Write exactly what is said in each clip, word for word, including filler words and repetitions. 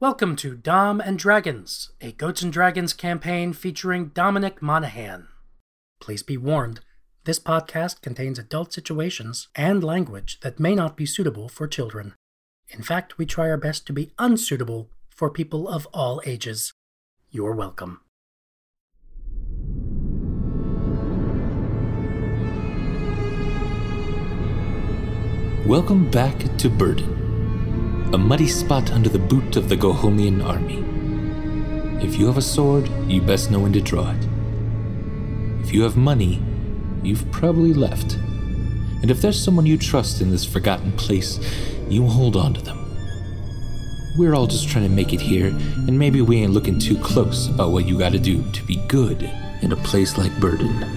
Welcome to Dumb and Dragons, a Goats and Dragons campaign featuring Dominic Monaghan. Please be warned, this podcast contains adult situations and language that may not be suitable for children. In fact, we try our best to be unsuitable for people of all ages. You're welcome. Welcome back to Burden, a muddy spot under the boot of the Gohonian army. If you have a sword, you best know when to draw it. If you have money, you've probably left. And if there's someone you trust in this forgotten place, you hold on to them. We're all just trying to make it here, and maybe we ain't looking too close about what you gotta do to be good in a place like Burden.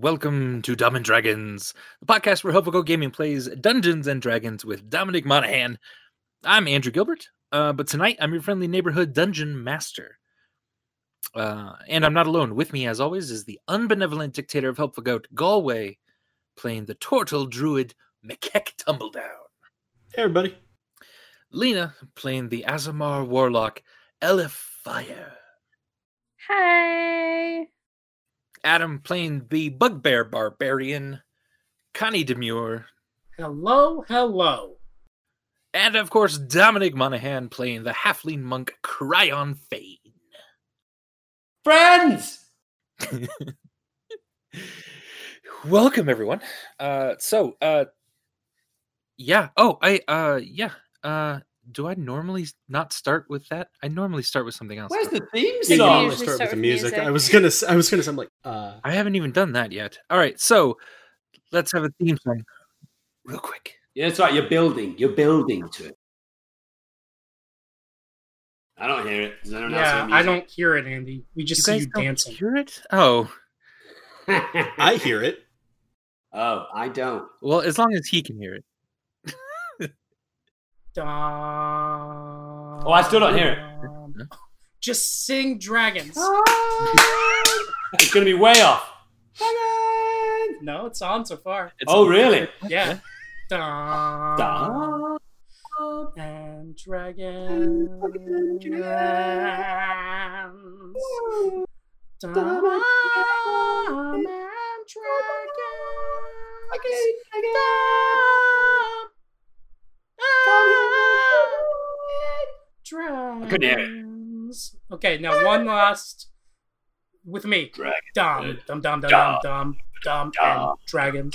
Welcome to Dumb and Dragons, the podcast where Helpful Goat Gaming plays Dungeons and Dragons with Dominic Monaghan. I'm Andrew Gilbert, uh, but tonight I'm your friendly neighborhood dungeon master. Uh, and I'm not alone. With me, as always, is the unbenevolent dictator of Helpful Goat, Galway, playing the Tortle Druid, Mekek Tumbledown. Hey, everybody. Lena, playing the Azamar Warlock, Elifire. Hi. Adam, playing the Bugbear Barbarian, Connie Demure. Hello, hello. And, of course, Dominic Monaghan, playing the Halfling monk, Cryon Fane. Friends! Welcome, everyone. Uh, so, uh, yeah. Oh, I, uh, yeah. Uh, do I normally not start with that? I normally start with something else. Where's the theme song? Yeah, you normally start, start with the music. music. I was gonna, I was gonna, I'm like, uh... I haven't even done that yet. All right, so let's have a theme song real quick. Yeah, that's right. You're building. You're building to it. I don't hear it. Does anyone yeah, else hear I don't hear it, Andy. We just you see you don't dancing. Hear it? Oh, I hear it. Oh, I don't. Well, as long as he can hear it. Oh, I still don't hear it. Just sing dragons. It's going to be way off. No, it's on so far. It's oh, really? Yeah. Dumb and dragons. Dumb and dragons. I couldn't hear it. Okay, now one last with me. Dumb, dumb, dumb, dumb, dumb, dumb, and dragons.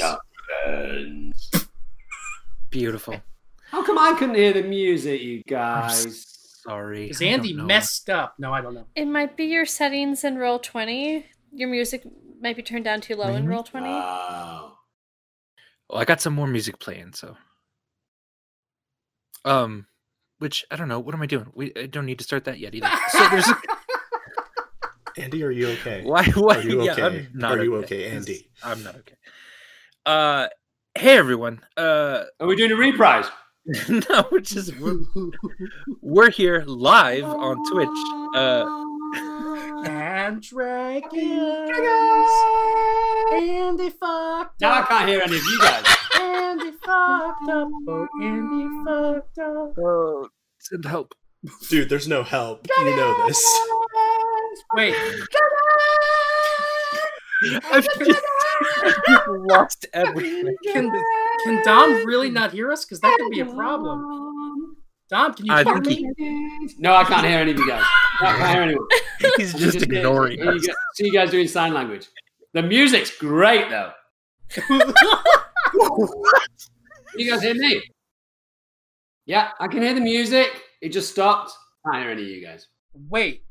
Beautiful. How come I couldn't hear the music, you guys? I'm sorry. Because Andy messed up. No, I don't know. It might be your settings in Roll twenty. Your music might be turned down too low mm-hmm. in Roll twenty. Wow. Well, I got some more music playing, so. Um, which I don't know. What am I doing? We I don't need to start that yet either. So there's. Andy, are you okay? Why? Why? Are you yeah, okay? I'm not are you okay, okay Andy? I'm not okay. Uh, hey everyone. Uh, are we doing a reprise? No, we're just we're, we're here live on Twitch. Uh, and dragons. Andy fucked. Now I can't hear any of you guys. Andy fucked up, oh Andy fucked up. Oh, send help. Dude, there's no help. You know this. Wait. I've just, I've just lost everything. Can, can Dom really not hear us? Because that could be a problem. Dom, can you I hear me? He... No, I can't hear any of you guys. I can't hear anyone. He's just, just ignoring us. See so you guys doing sign language. The music's great, though. You guys hear me? Yeah, I can hear the music. It just stopped. I can't hear any of you guys. Wait.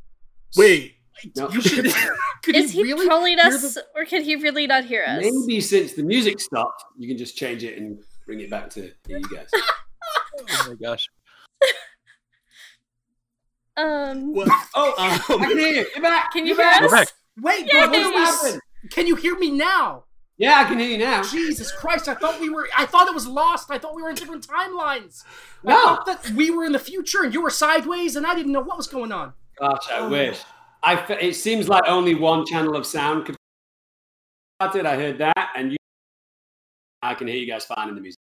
Wait. No. You should, could Is he, he really trolling us, the... or can he really not hear us? Maybe since the music stopped, you can just change it and bring it back to you guys. Oh my gosh. Um. What? Oh, um, I can hear you. Get back. Can you hear us? Back. Wait, what happened? Can you hear me now? Yeah, I can hear you now. Jesus Christ! I thought we were. I thought it was lost. I thought we were in different timelines. No, I thought that we were in the future and you were sideways, and I didn't know what was going on. Gosh, I um, wish. I. It seems like only one channel of sound could. I heard that, and you. I can hear you guys fine in the music.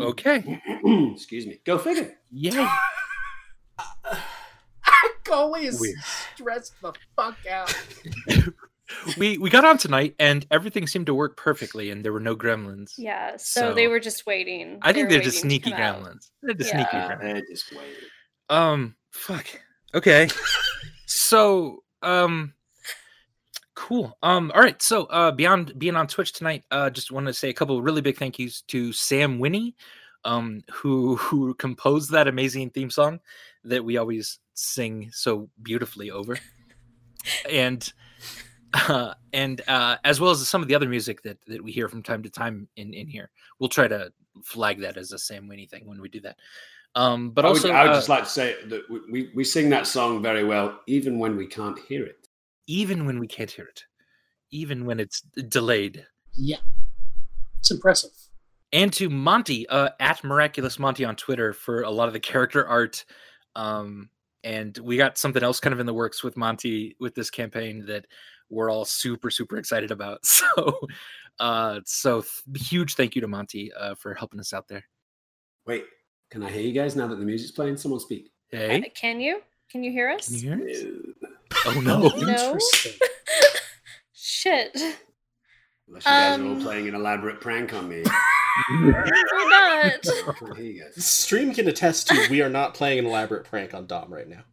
Okay. Excuse me. Go figure. Yeah. Galway is Weird. Stressed the fuck out. we we got on tonight and everything seemed to work perfectly and there were no gremlins. Yeah, so, so they were just waiting. I think they they're just sneaky gremlins. They're just yeah. sneaky gremlins. They're just waiting. Um, fuck. Okay. so, um, cool. Um, all right. So, uh, beyond being on Twitch tonight, uh, just want to say a couple of really big thank yous to Sam Winnie, um, who who composed that amazing theme song that we always sing so beautifully over, and uh, and uh, as well as some of the other music that, that we hear from time to time in, in here. We'll try to flag that as a Sam Winnie thing when we do that. Um, but I would, also, I would uh, just like to say that we we sing that song very well, even when we can't hear it, even when we can't hear it, even when it's delayed. Yeah, it's impressive. And to Monty uh, at MiraculousMonty on Twitter for a lot of the character art. Um, and we got something else kind of in the works with Monty with this campaign that we're all super, super excited about. So, uh, so th- huge thank you to Monty, uh, for helping us out there. Wait, can I hear you guys now that the music's playing? Someone speak. Hey, uh, can you, can you hear us? Can you hear us? Oh no. No. Shit. Unless you guys um... are all playing an elaborate prank on me. We're not. The stream can attest to we are not playing an elaborate prank on Dom right now.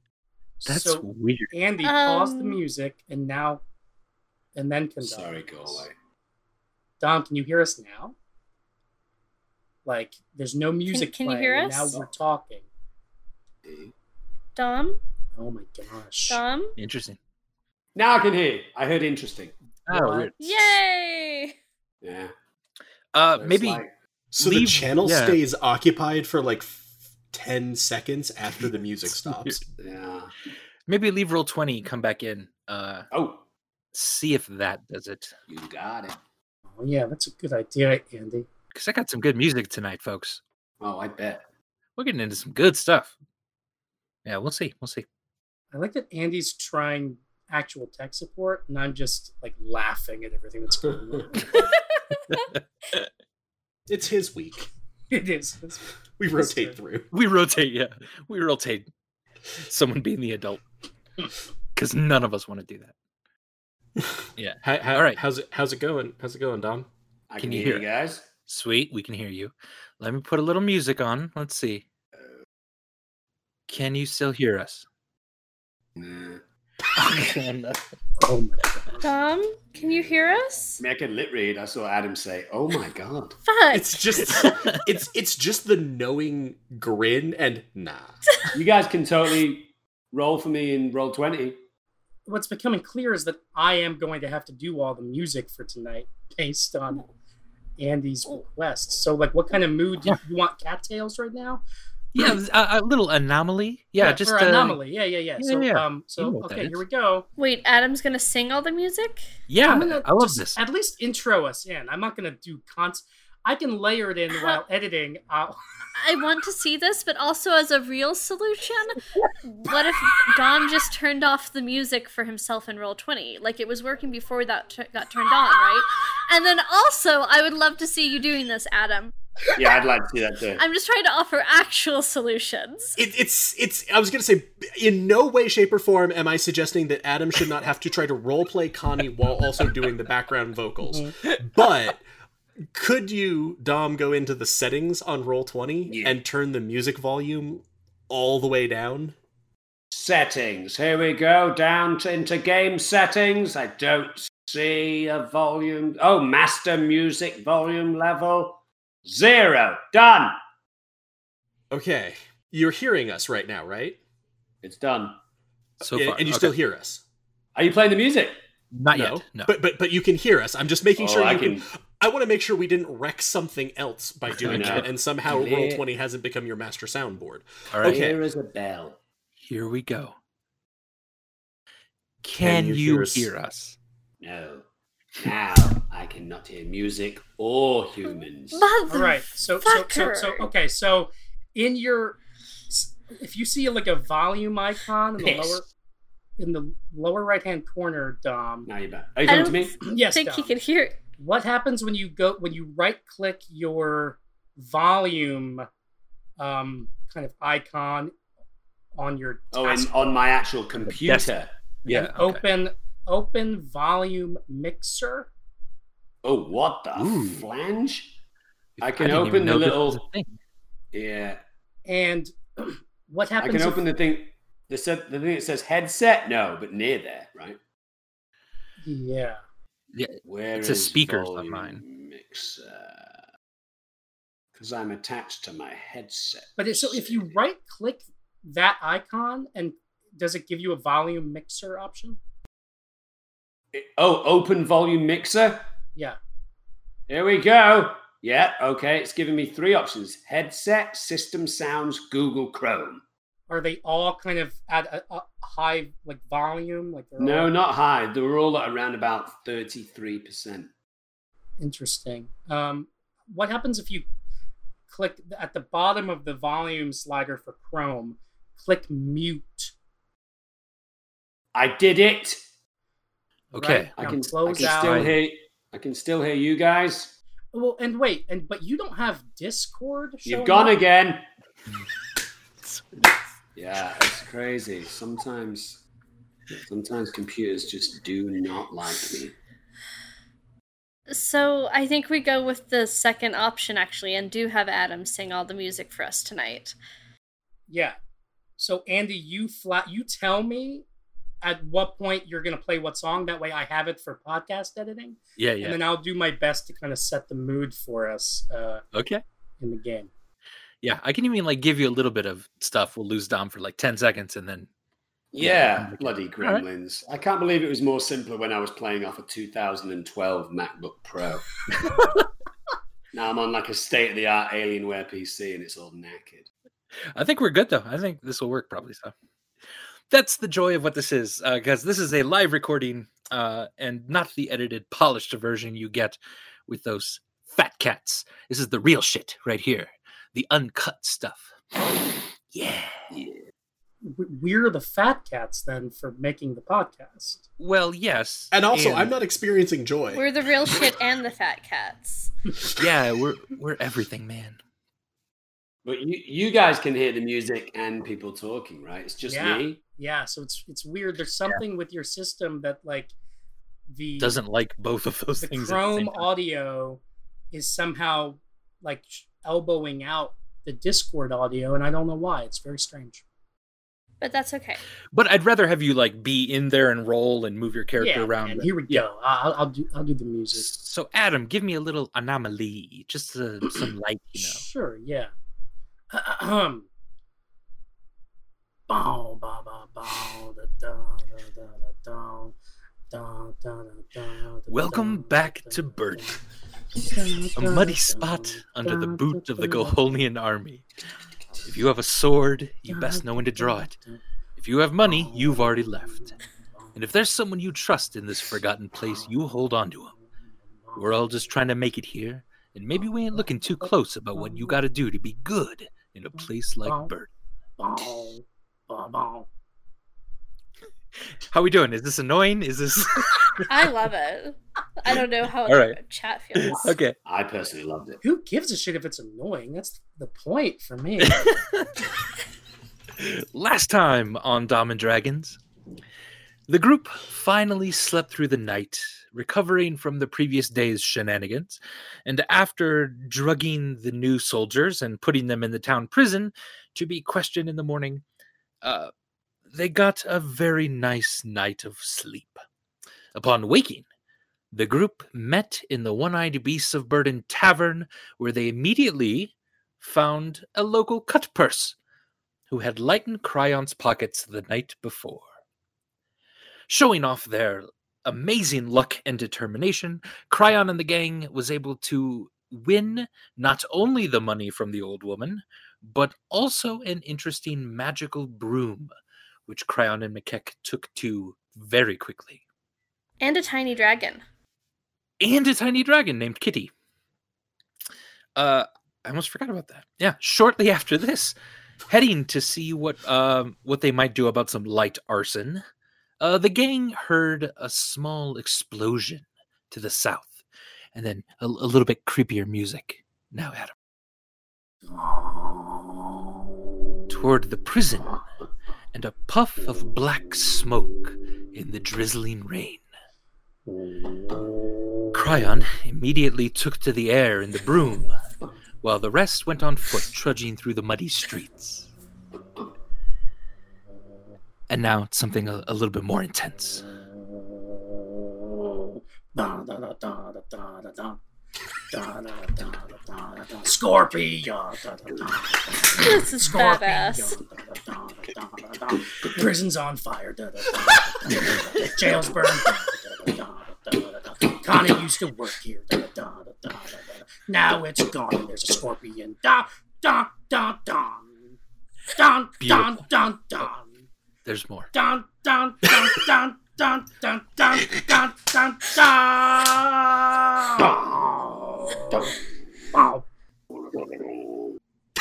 That's so weird. Andy um, paused the music and now and then can Sorry, Dom. Go away. Dom, can you hear us now? Like there's no music can, can playing. You hear us? Now we're talking. Dom? Oh my gosh. Dom? Interesting. Now I can hear you. I heard interesting. Oh weird. Yay! Yeah. Uh, There's maybe like, so leave, the channel yeah. stays occupied for like f- ten seconds after the music stops. Yeah, maybe leave roll twenty, come back in. Uh, oh, see if that does it. You got it. Oh yeah, that's a good idea, Andy. Because I got some good music tonight, folks. Oh, I bet we're getting into some good stuff. Yeah, we'll see. We'll see. I like that Andy's trying actual tech support, and I'm just like laughing at everything that's going on. It's his week. It is. We rotate it's through. We rotate, yeah. We rotate someone being the adult. Because none of us want to do that. Yeah. How, how, all right. How's it how's it going? How's it going, Dom? I can, can you hear you guys? Sweet, we can hear you. Let me put a little music on. Let's see. Can you still hear us? Nah. Oh my god. Dom, can you hear us? I mean, I can lip read. I saw Adam say, "Oh my god." Fuck. It's just it's it's just the knowing grin and nah. You guys can totally roll for me in roll twenty. What's becoming clear is that I am going to have to do all the music for tonight based on Andy's request. So like what kind of mood do you, you want? Cattails right now? Yeah, a, a little anomaly. Yeah, yeah just an uh, anomaly. Yeah, yeah, yeah. yeah so, yeah. Um, so you know okay, here we go. Wait, Adam's gonna sing all the music? Yeah, I'm gonna I love this. At least intro us in. I'm not gonna do cons. I can layer it in while editing. I'll- I want to see this, but also as a real solution, what if Dom just turned off the music for himself in roll twenty? Like it was working before that t- got turned on, right? And then also, I would love to see you doing this, Adam. Yeah, I'd like to see that too. I'm just trying to offer actual solutions. It, it's, it's. I was going to say, in no way, shape, or form am I suggesting that Adam should not have to try to roleplay Connie while also doing the background vocals. Mm-hmm. But could you, Dom, go into the settings on Roll twenty yeah. and turn the music volume all the way down? Settings. Here we go. Down to, into game settings. I don't see a volume. Oh, master music volume level. Zero. Done. Okay. You're hearing us right now, right? It's done. So far. And you okay. still hear us. Are you playing the music? Not no, yet. No. But but but you can hear us. I'm just making oh, sure you I can... can I want to make sure we didn't wreck something else by doing that, and somehow Roll twenty hasn't become your master soundboard. All right. Okay. Here is a bell. Here we go. Can, can you, you hear, us? hear us? No. Now I cannot hear music or humans. Mother All right. So, so so so okay, so in your if you see like a volume icon in the yes. lower in the lower right-hand corner, Dom. Now you're back. Are you talking to me? Yes, I think Dom. He can hear it. What happens when you go when you right-click your volume um, kind of icon on your oh, and on my actual computer? Yes. Yeah. Okay. Open open volume mixer. Oh, what the Ooh. flange! I can I open the little thing. Yeah. And what happens? I can open if... the thing. The set, the thing that says headset? No, but near there, right? Yeah. Yeah. Where it's a speaker on mine. Mixer. Because I'm attached to my headset. But it, so if you right click that icon, and does it give you a volume mixer option? It, oh, open volume mixer? Yeah. Here we go. Yeah, okay. It's giving me three options. Headset, System Sounds, Google Chrome. Are they all kind of at a, a high like volume? Like no, all... not high. They were all at around about thirty-three percent. Interesting. Um, what happens if you click at the bottom of the volume slider for Chrome, click mute? I did it. Okay. Right. I can, I can still hear I can still hear you guys. Well, and wait, and but you don't have Discord? You've gone up? again. Yeah, it's crazy. Sometimes, sometimes computers just do not like me. So I think we go with the second option, actually, and do have Adam sing all the music for us tonight. Yeah. So, Andy, you flat, you tell me at what point you're going to play what song. That way I have it for podcast editing. Yeah, yeah. And then I'll do my best to kind of set the mood for us uh, okay. in the game. Yeah, I can even like give you a little bit of stuff. We'll lose Dom for like ten seconds, and then yeah, yeah. bloody gremlins! Right. I can't believe it was more simpler when I was playing off a two thousand twelve MacBook Pro. Now I'm on like a state-of-the-art Alienware P C, and it's all knackered. I think we're good though. I think this will work probably. So that's the joy of what this is, because uh, this is a live recording uh, and not the edited, polished version you get with those fat cats. This is the real shit right here. The uncut stuff. Yeah. yeah. We're the fat cats then for making the podcast. Well, yes. And also, and I'm not experiencing joy. We're the real shit and the fat cats. Yeah, we're we're everything, man. But you you guys can hear the music and people talking, right? It's just yeah. me. Yeah, so it's it's weird. There's something yeah. with your system that like the doesn't like both of those the things. The Chrome audio is somehow like elbowing out the Discord audio, and I don't know why. It's very strange, but that's okay. But I'd rather have you like be in there and roll and move your character yeah, around. And here we yeah. go. I'll, I'll do. I'll do the music. So Adam, give me a little anomaly, just uh, some light, you know. Sure. Yeah. Um. Bow, bow, bow, bow, da, da, da, da, da, da, da, Welcome back to Burden. A muddy spot under the boot of the Gohonian army. If you have a sword, you best know when to draw it. If you have money, you've already left. And if there's someone you trust in this forgotten place, you hold on to him. We're all just trying to make it here, and maybe we ain't looking too close about what you gotta do to be good in a place like Burden. How we doing? Is this annoying? Is this... I love it. I don't know how right. chat feels. Okay. I personally loved it. Who gives a shit if it's annoying? That's the point for me. Last time on Dumb and Dragons, the group finally slept through the night, recovering from the previous day's shenanigans, and after drugging the new soldiers and putting them in the town prison to be questioned in the morning, uh, they got a very nice night of sleep. Upon waking, the group met in the One-Eyed Beasts of Burden Tavern, where they immediately found a local cutpurse who had lightened Cryon's pockets the night before. Showing off their amazing luck and determination, Cryon and the gang was able to win not only the money from the old woman, but also an interesting magical broom, which Cryon and Mekek took to very quickly. And a tiny dragon. And a tiny dragon named Kitty. Uh, I almost forgot about that. Yeah, shortly after this, heading to see what um, what they might do about some light arson, uh, the gang heard a small explosion to the south, and then a, a little bit creepier music. Now, Adam. Toward the prison, and a puff of black smoke in the drizzling rain. Cryon immediately took to the air in the broom, while the rest went on foot, trudging through the muddy streets. And now something a, a little bit more intense. Scorpion! This is badass. Prison's on fire. Jail's burned. Connie used to work here. Now it's gone and there's a scorpion. Don, don, don, don. Don, don, don, don. There's more. Don, don, don, don, don, don, don, don, don, don.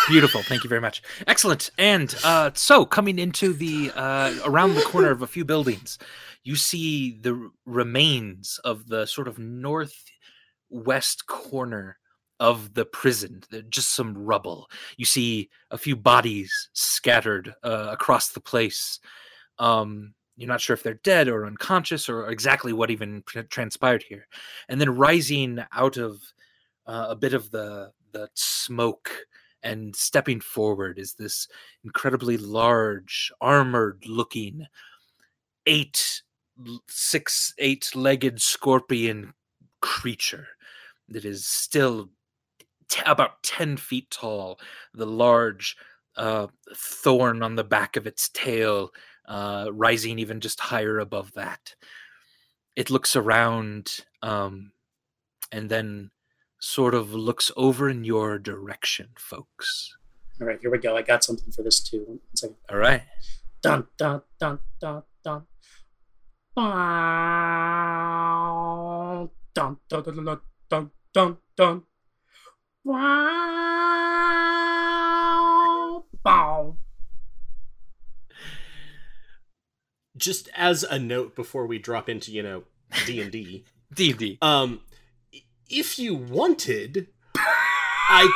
Beautiful. Thank you very much. Excellent. And uh, so coming into the, uh, around the corner of a few buildings, you see the remains of the sort of northwest corner of the prison. Just some rubble. You see a few bodies scattered uh, across the place. Um, you're not sure if they're dead or unconscious or exactly what even transpired here. And then rising out of uh, a bit of the the smoke and stepping forward is this incredibly large, armored-looking, eight, six, eight-legged scorpion creature that is still t- about ten feet tall. The large uh, thorn on the back of its tail uh, rising even just higher above that. It looks around um, and then sort of looks over in your direction, folks. All right, here we go. I got something for this too. One second. All right. Dun dun dun dun dun. Wow. Dun dun dun dun dun dun. Wow. Wow. Just as a note before we drop into, you know, D and D. D and D. Um. If you wanted, I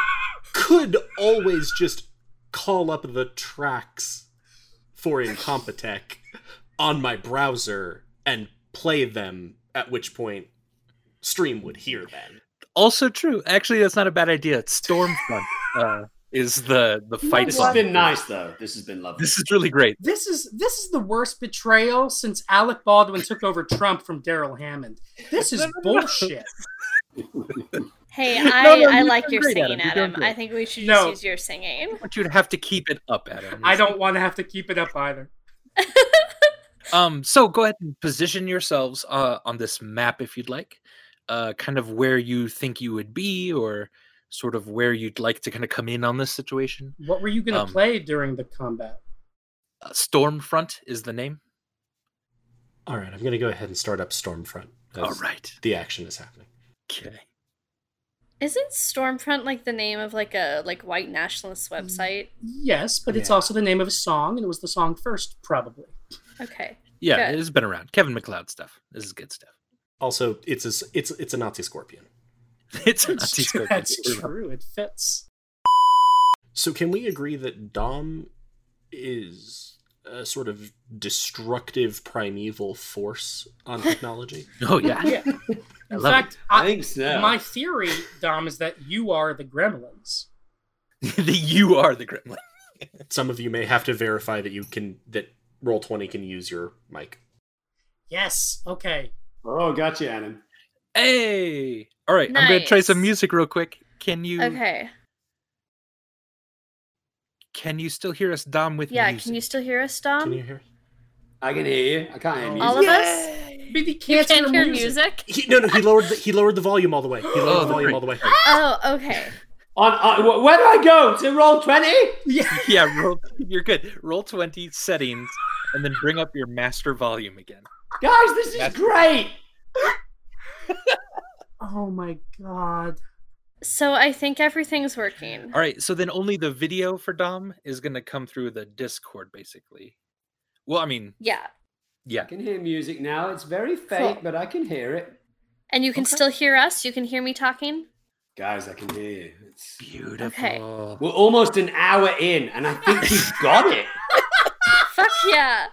could always just call up the tracks for Incompetech on my browser and play them, at which point stream would hear them. Also true. Actually, that's not a bad idea. It's Stormfront uh, is the, the fight. This has been nice, though. This has been lovely. This is really great. This is this is the worst betrayal since Alec Baldwin took over Trump from Daryl Hammond. This is bullshit. Hey, I, no, no, I like your great, singing, Adam. Adam. I think we should just no. use your singing. I want you to have to keep it up, Adam. I don't want to have to keep it up either. um, so go ahead and position yourselves uh, on this map if you'd like, uh, kind of where you think you would be, or sort of where you'd like to kind of come in on this situation. What were you going to um, play during the combat? Uh, Stormfront is the name. All right, I'm going to go ahead and start up Stormfront. All right, the action is happening. Okay. Isn't Stormfront like the name of like a like white nationalist website? Yes, but yeah. It's also the name of a song, and it was the song first, probably. Okay. Yeah, good. It has been around. Kevin MacLeod stuff. This is good stuff. Also, it's a it's it's a Nazi scorpion. It's a Nazi scorpion. That's true. It fits. So, can we agree that Dom is a sort of destructive primeval force on technology? Oh yeah. Yeah. In fact, I, I think so. My theory, Dom, is that you are the gremlins. That you are the gremlin. Some of you may have to verify that you can that Roll twenty can use your mic. Yes. Okay. Oh, gotcha, Adam. Hey. All right. Nice. I'm going to try some music real quick. Can you? Okay. Can you still hear us, Dom, with yeah, music? Yeah, can you still hear us, Dom? Can you hear? I can hear you. I can't hear music. All of us? You can't hear music? music? He, no, no, he lowered, the, he lowered the volume all the way. He lowered oh, the volume great. all the way. Oh, okay. On, on, where do I go? To roll twenty? Yeah, yeah roll, you're good. Roll twenty, settings, and then bring up your master volume again. Guys, this is master. great! Oh my god. So I think everything's working. All right, so then only the video for Dom is going to come through the Discord, basically. Well, I mean... Yeah. Yeah. I can hear music now. It's very fake, cool. but I can hear it. And you can okay. still hear us? You can hear me talking? Guys, I can hear you. It's beautiful. Okay. We're almost an hour in, and I think we've got it. Fuck yeah.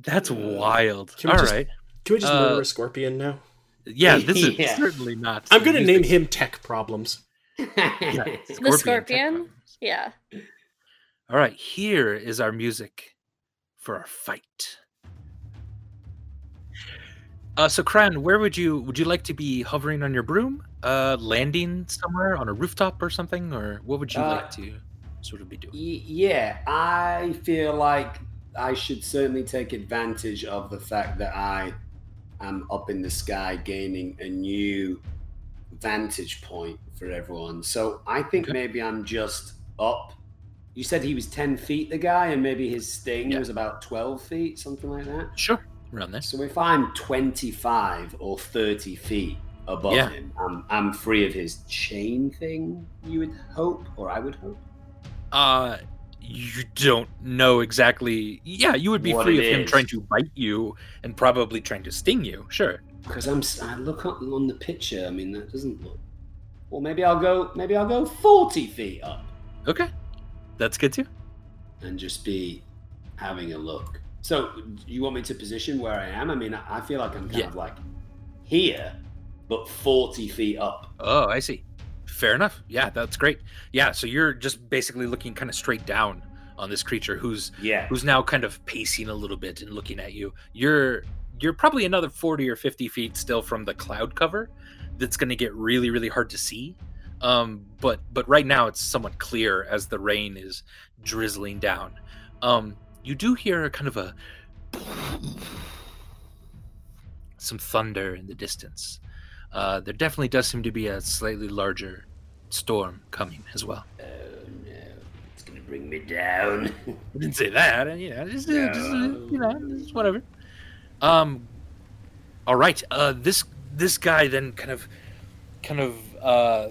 That's wild. All just, right. Can we just uh, murder a scorpion now? Yeah, this is yeah. certainly not. I'm going to name him Tech Problems. yeah, scorpion, the Scorpion? Problems. Yeah. All right, here is our music for our fight. Uh, so, Cryon, where would you would you like to be hovering on your broom? Uh, landing somewhere on a rooftop or something? Or what would you uh, like to sort of be doing? Y- yeah, I feel like I should certainly take advantage of the fact that I am up in the sky gaining a new vantage point for everyone. So I think okay. maybe I'm just up. You said he was ten feet, the guy, and maybe his sting yeah. was about twelve feet, something like that? Sure. Around there. So if I'm twenty-five or thirty feet above yeah. him, I'm, I'm free of his chain thing, you would hope, or I would hope? Uh, you don't know exactly. Yeah, you would be what free of is. him trying to bite you and probably trying to sting you, sure. Because I'm, I look on the picture, I mean, that doesn't look... Well, maybe I'll go, maybe I'll go forty feet up. Okay, that's good too. And just be having a look. So, you want me to position where I am? I mean, I feel like I'm kind yeah. of like here, but forty feet up. Oh, I see. Fair enough. Yeah, that's great. Yeah, so you're just basically looking kind of straight down on this creature who's yeah. who's now kind of pacing a little bit and looking at you. You're you're probably another forty or fifty feet still from the cloud cover. That's going to get really, really hard to see. Um, but but right now it's somewhat clear as the rain is drizzling down. Um You do hear kind of a some thunder in the distance. Uh, there definitely does seem to be a slightly larger storm coming as well. Oh no, it's gonna bring me down. I didn't say that. You know, just, no. just you know, just whatever. Um, all right. Uh, this this guy then kind of kind of uh, uh,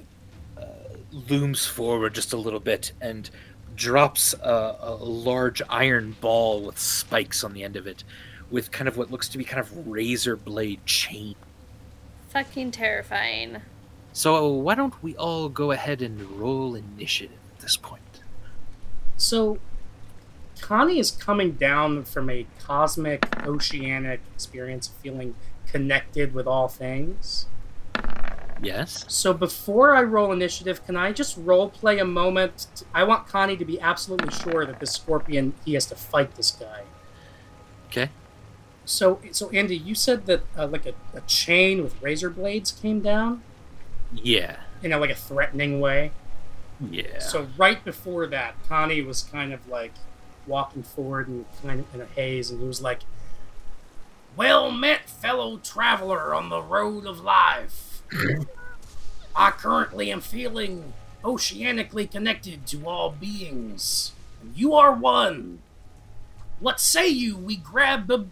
looms forward just a little bit and drops a, a large iron ball with spikes on the end of it with kind of what looks to be kind of razor blade chain. Fucking terrifying. So why don't we all go ahead and roll initiative at this point? So Connie is coming down from a cosmic, oceanic experience of feeling connected with all things. Yes. So before I roll initiative, can I just role play a moment? To, I want Connie to be absolutely sure that this scorpion, he has to fight this guy. Okay. So, so Andy, you said that uh, like a, a chain with razor blades came down? Yeah. In a, like a threatening way? Yeah. So right before that, Connie was kind of like walking forward and kind of in a haze, and he was like, "Well met, fellow traveler on the road of life. I currently am feeling oceanically connected to all beings. You are one. What say you we grab a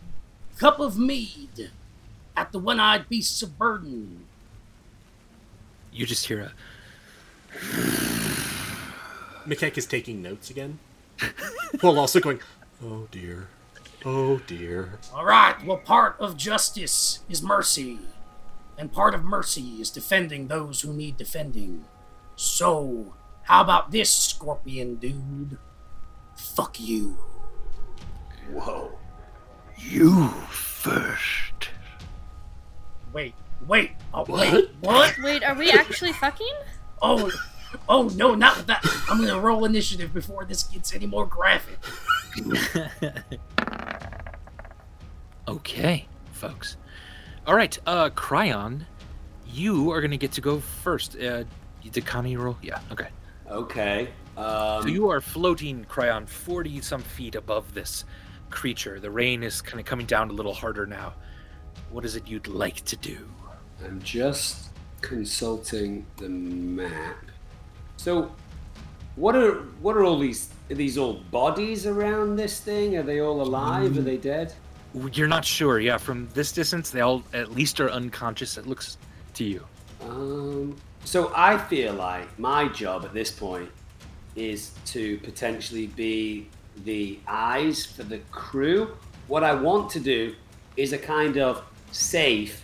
cup of mead at the One-Eyed Beasts of Burden?" You just hear a... Mekek is taking notes again. While also going, "Oh dear, oh dear." "All right, well, part of justice is mercy. And part of mercy is defending those who need defending. So, how about this, scorpion dude? Fuck you." "Whoa. You first." Wait, wait, oh, what? wait, what? Wait, are we actually fucking? Oh, oh no, not with that. I'm gonna roll initiative before this gets any more graphic. Okay, folks. All right, uh, Cryon, you are going to get to go first. Uh, did Connie roll? Yeah, okay. Okay. Um, so you are floating, Cryon, forty some feet above this creature. The rain is kind of coming down a little harder now. What is it you'd like to do? I'm just consulting the map. So, what are what are all these are these all bodies around this thing? Are they all alive? Mm. Are they dead? You're not sure. Yeah, from this distance, they all at least are unconscious. It looks to you. Um. So I feel like my job at this point is to potentially be the eyes for the crew. What I want to do is a kind of safe,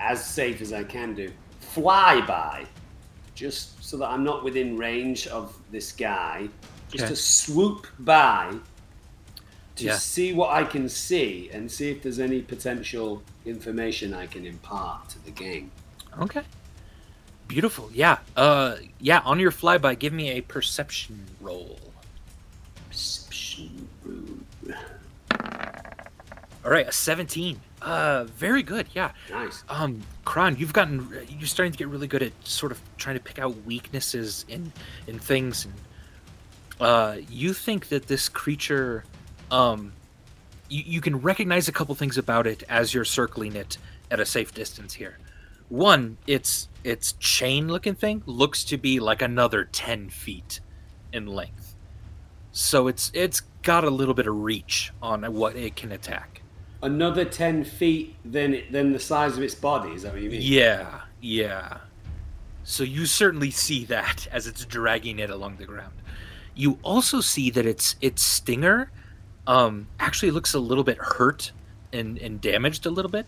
as safe as I can do, flyby, just so that I'm not within range of this guy, just okay. to swoop by to yeah. see what I can see and see if there's any potential information I can impart to the gang. Okay. Beautiful. Yeah. Uh, yeah, on your flyby, give me a perception roll. Perception roll. All right, a seventeen. Uh, very good. Yeah. Nice. Um, Cryon, you've gotten, you're starting to get really good at sort of trying to pick out weaknesses in, in things. And, uh, you think that this creature, um, you, you can recognize a couple things about it as you're circling it at a safe distance here. One, its its chain-looking thing looks to be like another ten feet in length, so it's it's got a little bit of reach on what it can attack. Another ten feet than than the size of its body. Is that what you mean? Yeah, yeah. So you certainly see that as it's dragging it along the ground. You also see that its its stinger um, actually looks a little bit hurt and and damaged a little bit.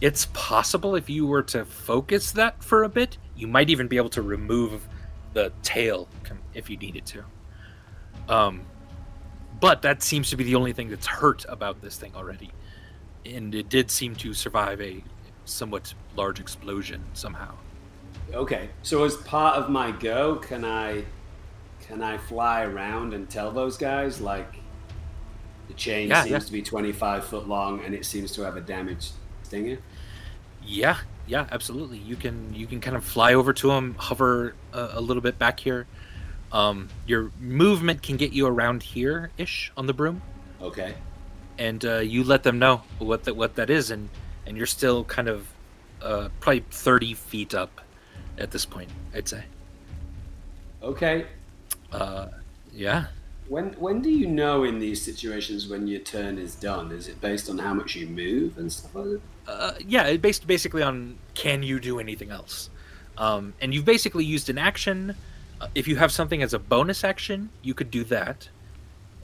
It's possible if you were to focus that for a bit, you might even be able to remove the tail if you needed to. Um, but that seems to be the only thing that's hurt about this thing already. And it did seem to survive a somewhat large explosion somehow. Okay, so as part of my go, can I can I fly around and tell those guys, like, the chain yeah, seems yeah. to be twenty-five foot long and it seems to have a damaged... Stinger? Yeah, yeah, absolutely. You can you can kind of fly over to him, hover a, a little bit back here. Um, your movement can get you around here ish on the broom. Okay. And uh, you let them know what that what that is, and, and you're still kind of uh, probably thirty feet up at this point, I'd say. Okay. Uh, yeah. When when do you know in these situations when your turn is done? Is it based on how much you move and stuff like that? Uh, yeah, it's based basically on can you do anything else? Um, and you've basically used an action. Uh, if you have something as a bonus action, you could do that.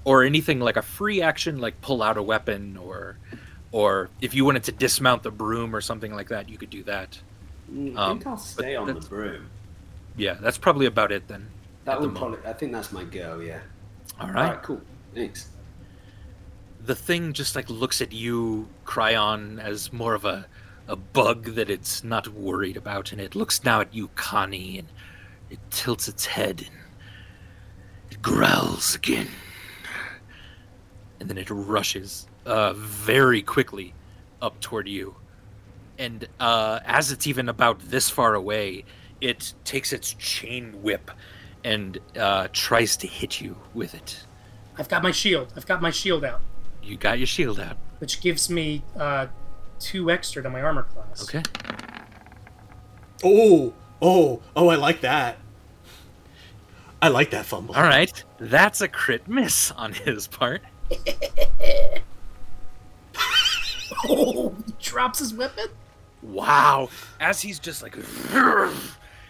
Or anything like a free action, like pull out a weapon, or or if you wanted to dismount the broom or something like that, you could do that. Mm, I think um, I'll stay on the broom. Yeah, that's probably about it then. That would the probably. I think that's my go, yeah. All right. All right, cool. Thanks. The thing just like looks at you, Cryon, as more of a, a bug that it's not worried about, and it looks now at you, Connie, and it tilts its head and it growls again, and then it rushes uh, very quickly up toward you. And uh, as it's even about this far away, it takes its chain whip and uh, tries to hit you with it. I've got my shield. I've got my shield out. You got your shield out. Which gives me uh, two extra to my armor class. Okay. Oh, oh, oh, I like that. I like that fumble. All right. That's a crit miss on his part. Oh, he drops his weapon? Wow. As he's just like...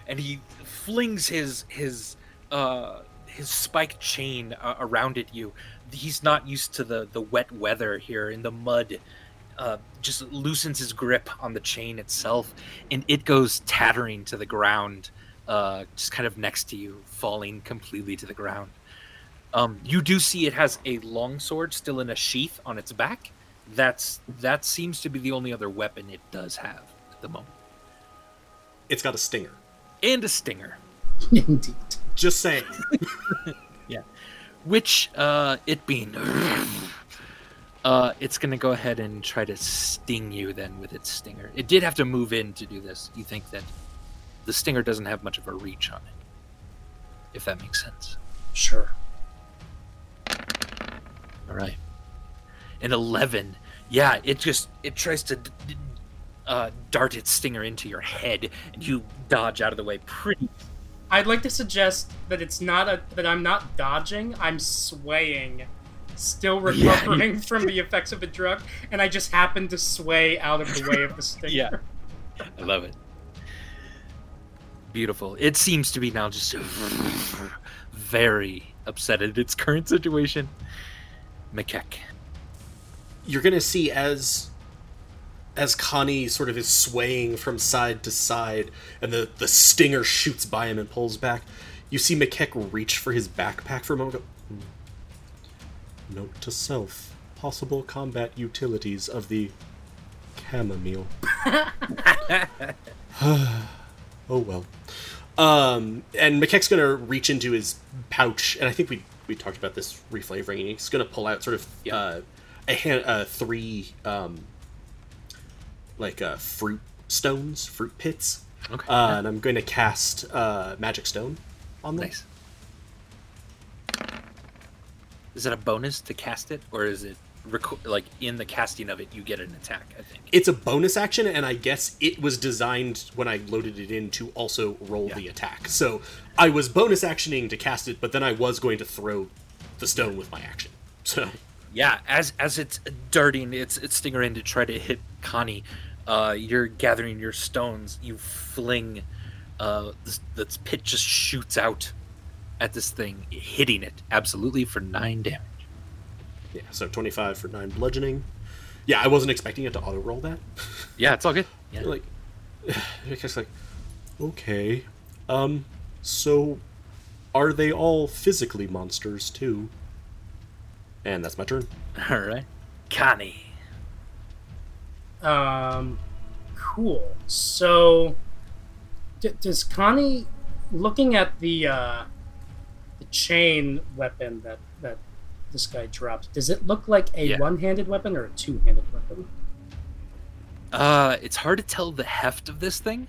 And he flings his... his Uh, his spike chain uh, around at you. He's not used to the, the wet weather here in the mud. Uh, just loosens his grip on the chain itself, and it goes tattering to the ground, uh, just kind of next to you, falling completely to the ground. Um, you do see it has a longsword still in a sheath on its back. That's that seems to be the only other weapon it does have at the moment. It's got a stinger. And a stinger. Indeed. Just saying. Yeah. Which, uh, it being... Uh, it's going to go ahead and try to sting you then with its stinger. It did have to move in to do this. You think that the stinger doesn't have much of a reach on it. If that makes sense. Sure. All right. An eleven. Yeah, it just, it tries to d d uh, dart its stinger into your head, and you dodge out of the way pretty. I'd like to suggest that it's not a, that I'm not dodging, I'm swaying. Still recovering yeah. from the effects of the drug, and I just happen to sway out of the way of the stinger. Yeah. I love it. Beautiful. It seems to be now just very upset at its current situation. Mekek. You're going to see as as Connie sort of is swaying from side to side and the, the stinger shoots by him and pulls back, you see Mekek reach for his backpack for a moment. Note to self. Possible combat utilities of the chamomile. Oh, well. Um, and Mekek's going to reach into his pouch, and I think we we talked about this reflavoring, and he's going to pull out sort of uh, a hand, uh, three um, like uh, fruit stones, fruit pits. Okay. Uh, and I'm going to cast uh, Magic Stone on them. Nice. Is it a bonus to cast it, or is it rec- like in the casting of it you get an attack? I think it's a bonus action, and I guess it was designed when I loaded it in to also roll yeah. the attack. So I was bonus actioning to cast it, but then I was going to throw the stone yeah. with my action. So yeah, as as it's darting its its stinger in to try to hit Connie, uh, you're gathering your stones. You fling uh, this, this pit just shoots out at this thing, hitting it absolutely for nine damage. Yeah, so twenty-five for nine bludgeoning. Yeah, I wasn't expecting it to auto roll that. Yeah, it's all good. Yeah. Like, it's like, okay, um, so are they all physically monsters too? And that's my turn. All right, Connie. Um, cool. So, d- does Connie, looking at the uh. chain weapon that that this guy dropped, does it look like a yeah. one-handed weapon or a two-handed weapon? Uh it's hard to tell the heft of this thing.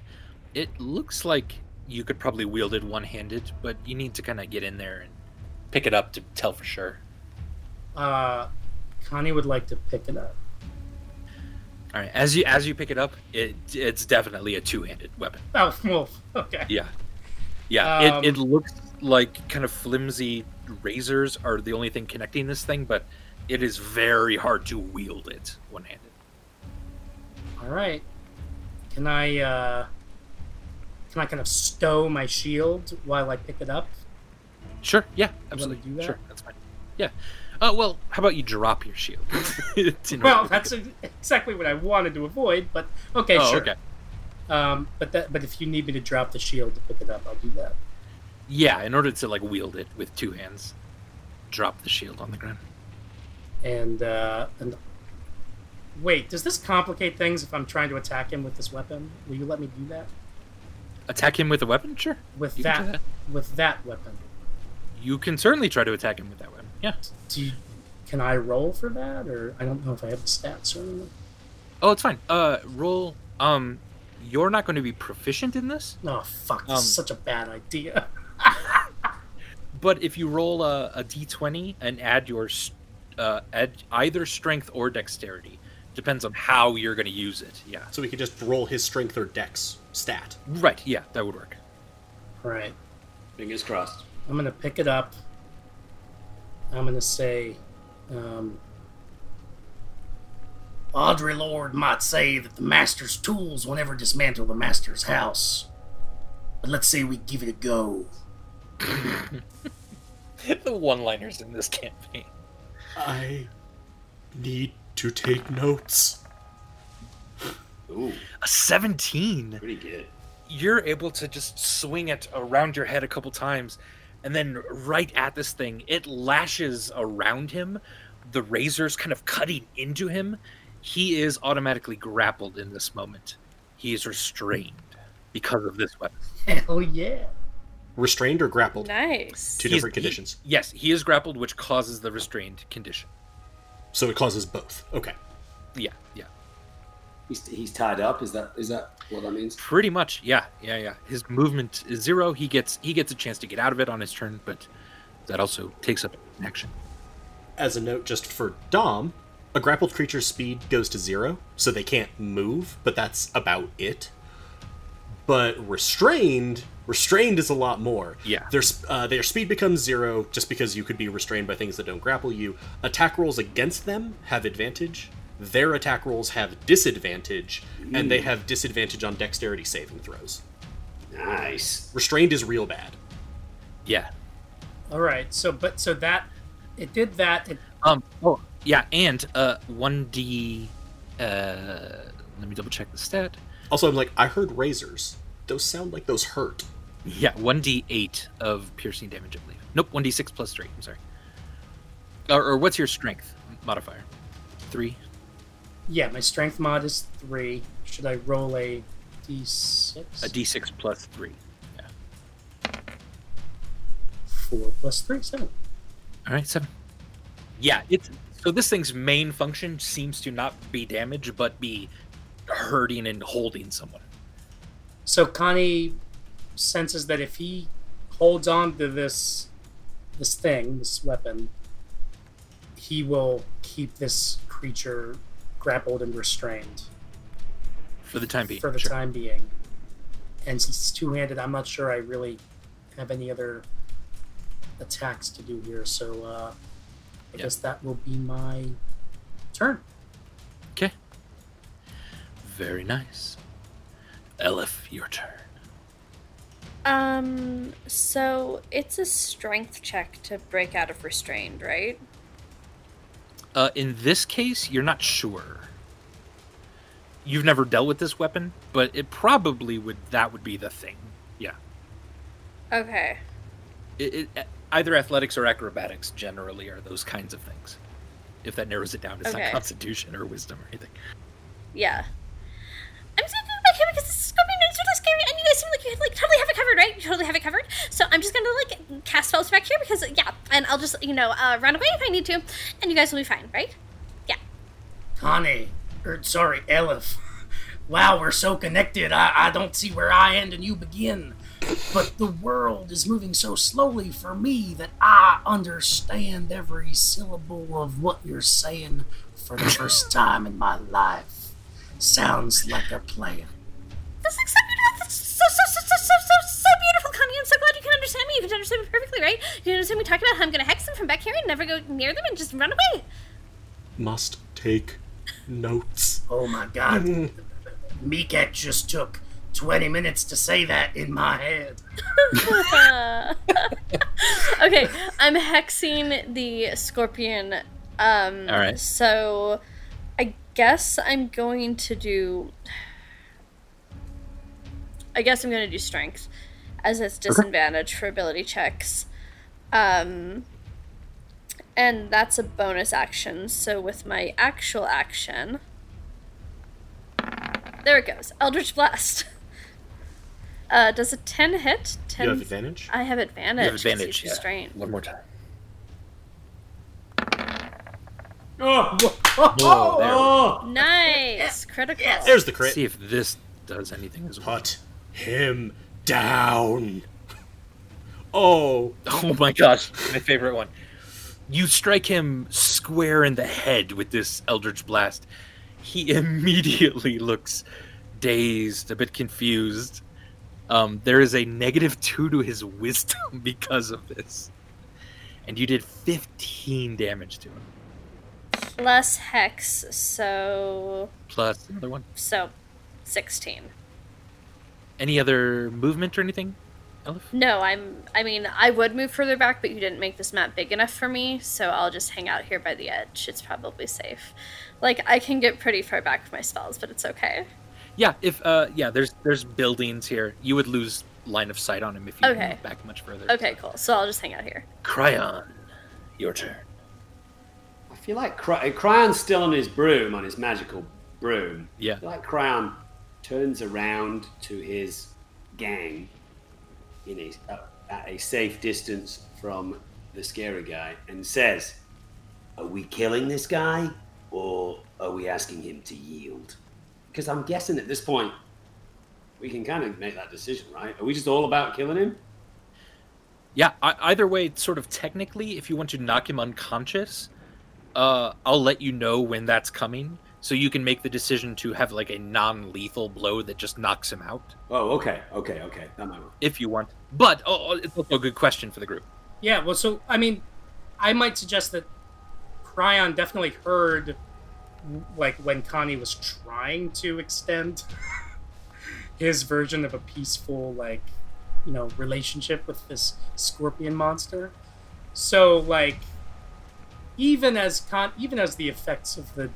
It looks like you could probably wield it one-handed, but you need to kind of get in there and pick it up to tell for sure. uh Connie would like to pick it up. All right, as you as you pick it up, it it's definitely a two-handed weapon. Oh, well, okay. Yeah, yeah. um, it, it looks like kind of flimsy razors are the only thing connecting this thing, but it is very hard to wield it one-handed. All right. Can I, uh... Can I kind of stow my shield while I pick it up? Sure, yeah, absolutely. Do that? Sure, that's fine. Yeah. Uh, well, how about you drop your shield? Well, that's a, exactly what I wanted to avoid, but okay, oh, sure. Okay. Um, but that, but if you need me to drop the shield to pick it up, I'll do that. Yeah, in order to, like, wield it with two hands, drop the shield on the ground. And, uh... and wait, does this complicate things if I'm trying to attack him with this weapon? Will you let me do that? Attack him with a weapon? Sure. With that, that. With that weapon. You can certainly try to attack him with that weapon, yeah. Do you, can I roll for that, or... I don't know if I have the stats or anything. Oh, it's fine. Uh, roll, um... You're not going to be proficient in this? Oh, fuck. This um, is such a bad idea. But if you roll a, a d twenty and add your uh, add either strength or dexterity, depends on how you're going to use it. Yeah. So we could just roll his strength or dex stat. Right. Yeah, that would work. All right. Fingers crossed. I'm going to pick it up. I'm going to say, um, Audrey Lorde might say that the master's tools will never dismantle the master's house. But let's say we give it a go. The one-liners in this campaign. I need to take notes. Ooh. A seventeen. Pretty good. You're able to just swing it around your head a couple times, and then right at this thing, it lashes around him, the razors kind of cutting into him. He is automatically grappled in this moment. He is restrained because of this weapon. Hell yeah. Restrained or grappled? Nice. Two different He's, conditions. He, yes, he is grappled, which causes the restrained condition. So it causes both. Okay. Yeah, yeah. He's he's tied up. Is that is that what that means? Pretty much. Yeah, yeah, yeah. His movement is zero. He gets he gets a chance to get out of it on his turn, but That also takes up an action. As a note just for Dom, a grappled creature's speed goes to zero, so they can't move, but that's about it. But restrained, restrained is a lot more. Yeah. Their, uh, their speed becomes zero just because you could be restrained by things that don't grapple you. Attack rolls against them have advantage. Their attack rolls have disadvantage, mm. and they have disadvantage on dexterity saving throws. Nice. Restrained is real bad. Yeah. All right. So, but so that it did that. It... Um. Oh, yeah. And uh, one D. Uh, let me double check the stat. Also, I'm like, I heard razors. Those sound like those hurt. Yeah, one d eight of piercing damage, I believe. Nope, one d six plus three. I'm sorry. Or, or what's your strength modifier? Three? Yeah, my strength mod is three. Should I roll a d six? A d six plus three. Yeah. Four plus three, seven. All right, seven. Yeah, it's so this thing's main function seems to not be damage, but be hurting and holding someone. So Connie senses that if he holds on to this this thing, this weapon, he will keep this creature grappled and restrained. For the time being. For the sure. time being. And since it's two-handed, I'm not sure I really have any other attacks to do here, so uh, I yep. guess that will be my turn. Okay. Very nice. Elif, your turn. Um, so it's a strength check to break out of restrained, right? Uh, in this case, you're not sure. You've never dealt with this weapon, but it probably would, that would be the thing. Yeah. Okay. It, it, either athletics or acrobatics generally are those kinds of things. If that narrows it down, it's okay. Not constitution or wisdom or anything. Yeah. I'm just gonna go back here because this is gonna be really scary, and you guys seem like you like totally have it covered, right? You totally have it covered. So I'm just gonna like cast spells back here because yeah, and I'll just you know uh, run away if I need to, and you guys will be fine, right? Yeah. Connie, or sorry, Elif. Wow, we're so connected. I, I don't see where I end and you begin, but the world is moving so slowly for me that I understand every syllable of what you're saying for the first time in my life. Sounds like a plan. That's like so beautiful. That's so, so, so, so, so, so, so beautiful, Connie. I'm so glad you can understand me. You can understand me perfectly, right? You understand me talking about how I'm going to hex them from back here and never go near them and just run away. Must take notes. Oh, my God. Mm. Mekek just took twenty minutes to say that in my head. Okay, I'm hexing the scorpion. Um, All right. So... guess I'm going to do I guess I'm going to do strength as it's disadvantage okay. for ability checks um, and that's a bonus action, so with my actual action there it goes, Eldritch Blast. Uh, does a ten hit? ten You have advantage? I have advantage. You have advantage, yeah. One more time. Oh, whoa, whoa, there oh. Nice. Critical. Yes. There's the crit. See if this does anything as well. Put him down. Oh. Oh my gosh. My favorite one. You strike him square in the head with this Eldritch Blast. He immediately looks dazed, a bit confused. Um, there is a negative two to his wisdom because of this. And you did fifteen damage to him. Plus hex, so... Plus another one. So, sixteen. Any other movement or anything, Elif? No, I'm... I mean, I would move further back, but you didn't make this map big enough for me, so I'll just hang out here by the edge. It's probably safe. Like, I can get pretty far back with my spells, but it's okay. Yeah, if... uh, yeah, there's there's buildings here. You would lose line of sight on him if you okay. move back much further. Okay, cool. So I'll just hang out here. Cryon, your turn. I feel like Cry- Cryon's still on his broom, on his magical broom. Yeah. I feel like Cryon turns around to his gang in a, uh, at a safe distance from the scary guy and says, are we killing this guy or are we asking him to yield? Because I'm guessing at this point we can kind of make that decision, right? Are we just all about killing him? Yeah, I, either way, sort of technically, if you want to knock him unconscious, uh, I'll let you know when that's coming, so you can make the decision to have like a non-lethal blow that just knocks him out. Oh, okay, okay, okay. That might work. If you want. But oh, it's also a good question for the group. Yeah, well, so, I mean, I might suggest that Cryon definitely heard, like, when Connie was trying to extend his version of a peaceful, like, you know, relationship with this scorpion monster. So, like, even as Con- even as the effects of the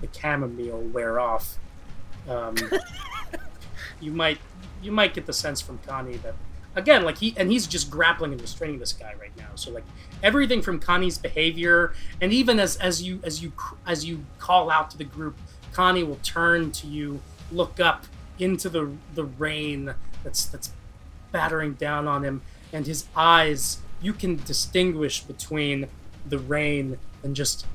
the chamomile wear off, um, you might you might get the sense from Connie that, again, like, he and he's just grappling and restraining this guy right now. So, like, everything from Connie's behavior, and even as as you as you as you call out to the group, Connie will turn to you, look up into the the rain that's that's battering down on him, and his eyes, you can distinguish between the rain and just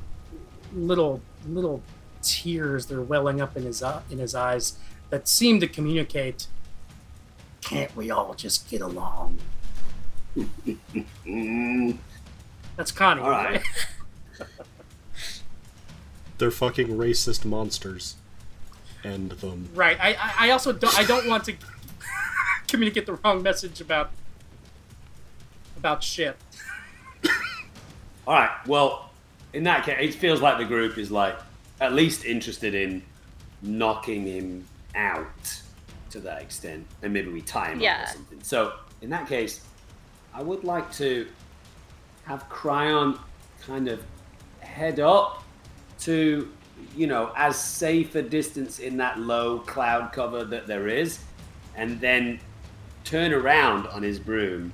little little tears that are welling up in his in his eyes that seem to communicate, can't we all just get along? That's Connie, all right? They're fucking racist monsters. End them. Right. I, I also don't I don't want to communicate the wrong message about about shit. All right. Well, in that case, it feels like the group is like at least interested in knocking him out to that extent, and maybe we tie him yeah. up or something. So, in that case, I would like to have Cryon kind of head up to, you know, as safe a distance in that low cloud cover that there is, and then turn around on his broom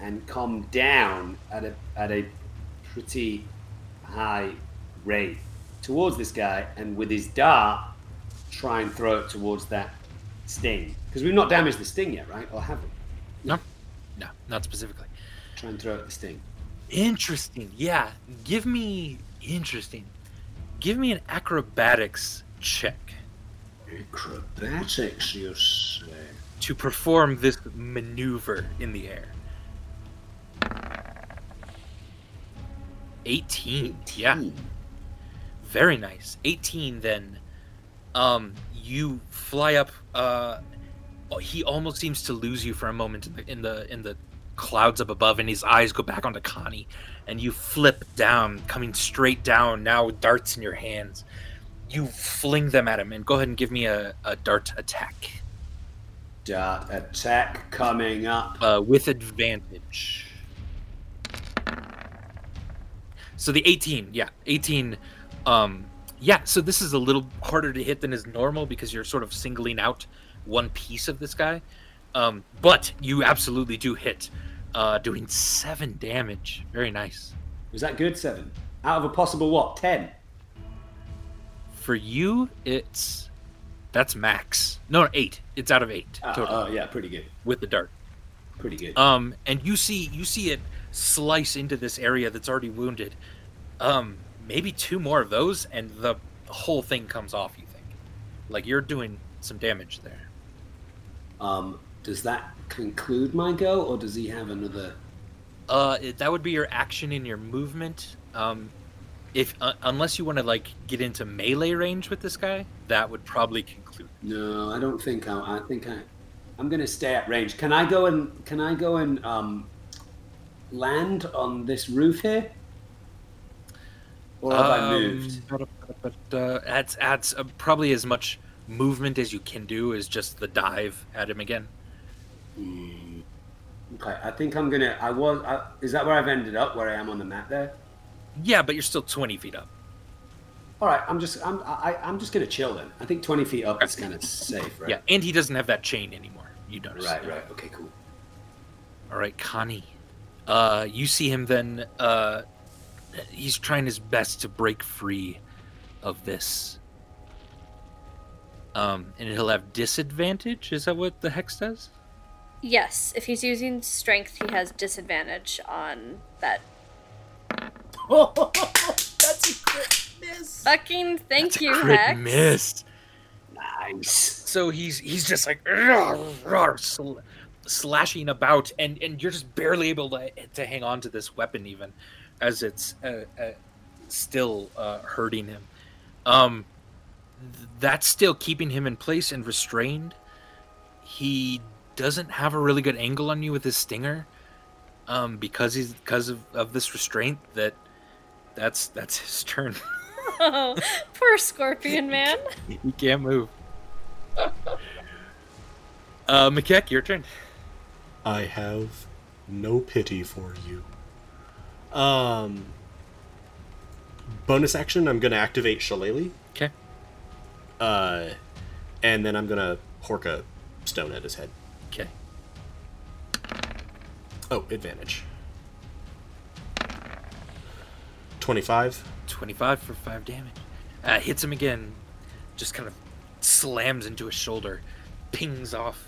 and come down at a at a pretty high rate towards this guy, and with his dart, try and throw it towards that sting. Because we've not damaged the sting yet, right? Or have we? No. No, not specifically. Try and throw it at the sting. Interesting. Yeah. Give me... Interesting. Give me an acrobatics check. Acrobatics, you say? To perform this maneuver in the air. eighteen, eighteen. Yeah. Very nice. eighteen, then. Um, you fly up. Uh, he almost seems to lose you for a moment in the, in the in the clouds up above, and his eyes go back onto Connie, and you flip down, coming straight down, now with darts in your hands. You fling them at him, and go ahead and give me a, a dart attack. Dart attack coming up. Uh, with advantage. So the eighteen, yeah, eighteen, um, yeah, so this is a little harder to hit than is normal because you're sort of singling out one piece of this guy, um, but you absolutely do hit, uh, doing seven damage. Very nice. Was that good, seven? Out of a possible, what, ten? For you, it's, that's max. No, eight. It's out of eight. Oh, total. Oh, yeah, pretty good. With the dart. Pretty good. Um, and you see, you see it slice into this area that's already wounded. Um, maybe two more of those, and the whole thing comes off, you think. Like, you're doing some damage there. Um, does that conclude my go, or does he have another? Uh, it, that would be your action and your movement. Um, if uh, unless you want to, like, get into melee range with this guy, that would probably conclude. No, I don't think I, I think I, I'm going to stay at range. Can I go and, can I go and, um, land on this roof here? Or have um, I moved? But, uh, that's, that's uh, probably as much movement as you can do is just the dive at him again. Mm. Okay, I think I'm gonna, I was, I, is that where I've ended up, where I am on the map there? Yeah, but you're still twenty feet up. All right, I'm just, I'm, I, I'm just gonna chill then. I think twenty feet up is kind of safe, right? Yeah, and he doesn't have that chain anymore, you notice. Right, right, okay, cool. All right, Connie. Uh, you see him then, uh, he's trying his best to break free of this. Um, and he'll have disadvantage? Is that what the hex does? Yes. If he's using strength, he has disadvantage on that. Oh, that's a crit miss. Fucking thank that's you, a crit hex. Missed. Nice. So he's he's just like, rawr, rawr, sl- slashing about, and, and you're just barely able to to hang on to this weapon even as it's uh, uh, still uh, hurting him. Um, th- that's still keeping him in place and restrained. He doesn't have a really good angle on you with his stinger, um, because he's because of, of this restraint. That that's that's his turn. Oh, poor scorpion man. He can't move. Uh, Mekek, your turn. I have no pity for you. Um, bonus action, I'm going to activate Shillelagh. Okay. Uh, and then I'm going to Horka stone at his head. Okay. Oh, advantage. twenty-five. twenty-five for five damage. Uh, hits him again. Just kind of slams into his shoulder. Pings off.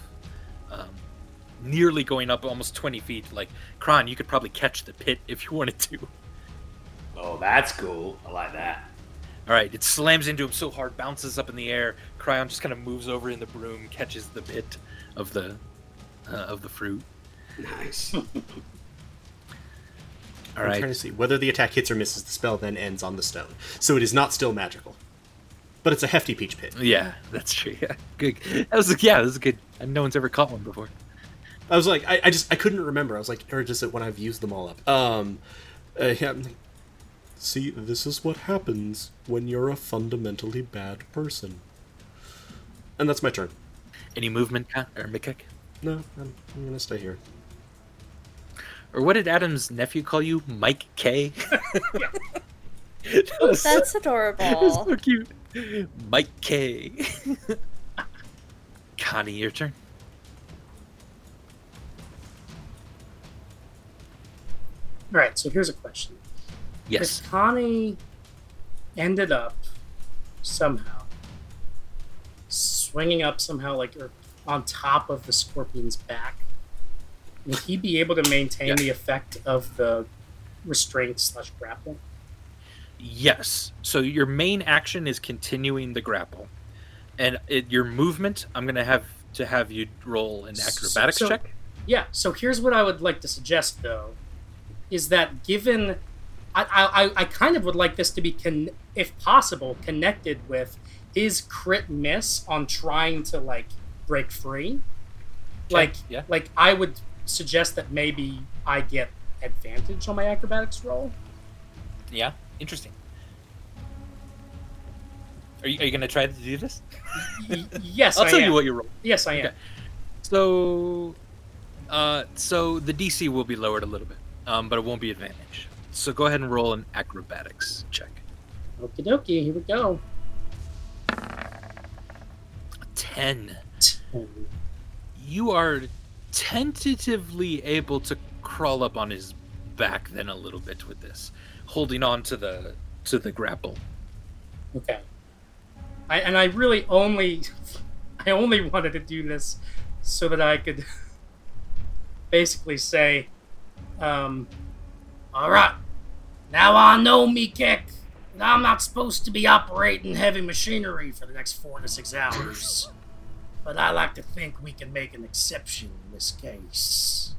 Um, nearly going up almost twenty feet. Like, Kron, you could probably catch the pit if you wanted to. Oh, that's cool. I like that. All right, it slams into him so hard, bounces up in the air. Cryon just kind of moves over in the broom, catches the pit of the uh, of the fruit. Nice. All I'm right. I'm trying to see whether the attack hits or misses. The spell then ends on the stone, so it is not still magical. But it's a hefty peach pit. Yeah, that's true. Yeah, good. That was yeah, that was good. No one's ever caught one before. I was like, I, I just, I couldn't remember. I was like, or just when I've used them all up. Um, uh, yeah, I'm like, see, this is what happens when you're a fundamentally bad person. And that's my turn. Any movement, huh? Or Mekek? No, I'm, I'm going to stay here. Or what did Adam's nephew call you? Mike K? That was, that's adorable. That's so cute. Mike K. Connie, your turn. All right, so here's a question. Yes. If Connie ended up somehow swinging up somehow, like, or on top of the scorpion's back, would he be able to maintain yes. the effect of the restraint slash grapple? Yes. So your main action is continuing the grapple, and it, your movement, I'm going to have to have you roll an acrobatics so, so, check. Yeah. So here's what I would like to suggest, though, is that given... I, I I kind of would like this to be, con- if possible, connected with his crit miss on trying to, like, break free. Okay. Like, yeah. like I would suggest that maybe I get advantage on my acrobatics roll. Yeah, interesting. Are you, are you going to try to do this? Y- yes, I'll I tell am. you what you roll. Yes, I am. Okay. So, uh, so the D C will be lowered a little bit, um, but it won't be advantage. So go ahead and roll an acrobatics check. Okie dokie, here we go. Ten. Ten. You are tentatively able to crawl up on his back then a little bit with this, holding on to the to the grapple. Okay. I, and I really only, I only wanted to do this so that I could basically say, um, all right. Now I know, Mekek, I'm not supposed to be operating heavy machinery for the next four to six hours. But I like to think we can make an exception in this case.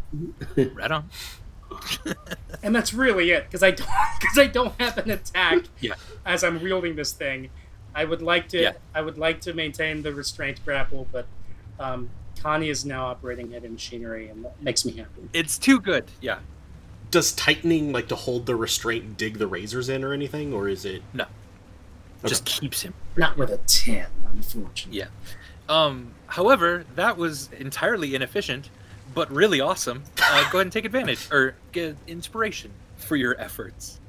Right on. And that's really it, because I don't, because I don't have an attack yeah. as I'm wielding this thing. I would like to, yeah. I would like to maintain the restraint grapple, but um, Connie is now operating heavy machinery, and that makes me happy. It's too good. Yeah. Does tightening, like, to hold the restraint, dig the razors in or anything, or is it... No. Okay. Just keeps him. Not with a ten, unfortunately. Yeah. Um, however, that was entirely inefficient, but really awesome. Uh, go ahead and take advantage, or get inspiration for your efforts.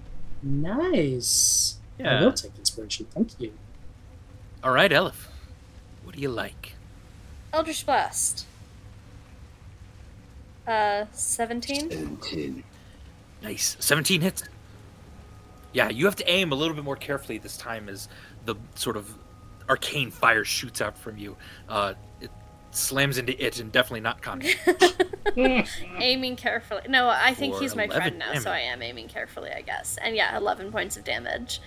Nice. Yeah. I will take inspiration, thank you. All right, Elif. What do you like? Eldritch Blast. Uh, seventeen? seventeen. Nice. seventeen hits. Yeah, you have to aim a little bit more carefully this time as the sort of arcane fire shoots out from you. Uh, it slams into it and definitely not Connie. Aiming carefully. No, I think For he's my friend now, damage. So I am aiming carefully, I guess. And yeah, eleven points of damage.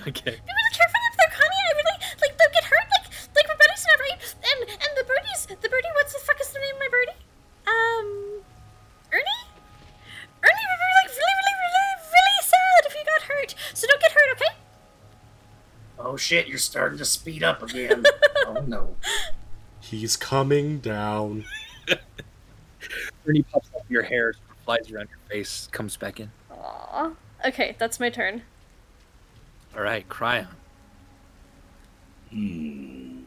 Okay. Be really careful up there, Connie. I really, like, don't get hurt. Like, like my birdie's not right. And, and the birdie's, the birdie, what's the fuck is the name of my birdie? hurt. So don't get hurt, okay? Oh shit, you're starting to speed up again. Oh no. He's coming down. Ernie pops up your hair, flies around your face, comes back in. Aww. Okay, that's my turn. Alright, Cryon. Hmm.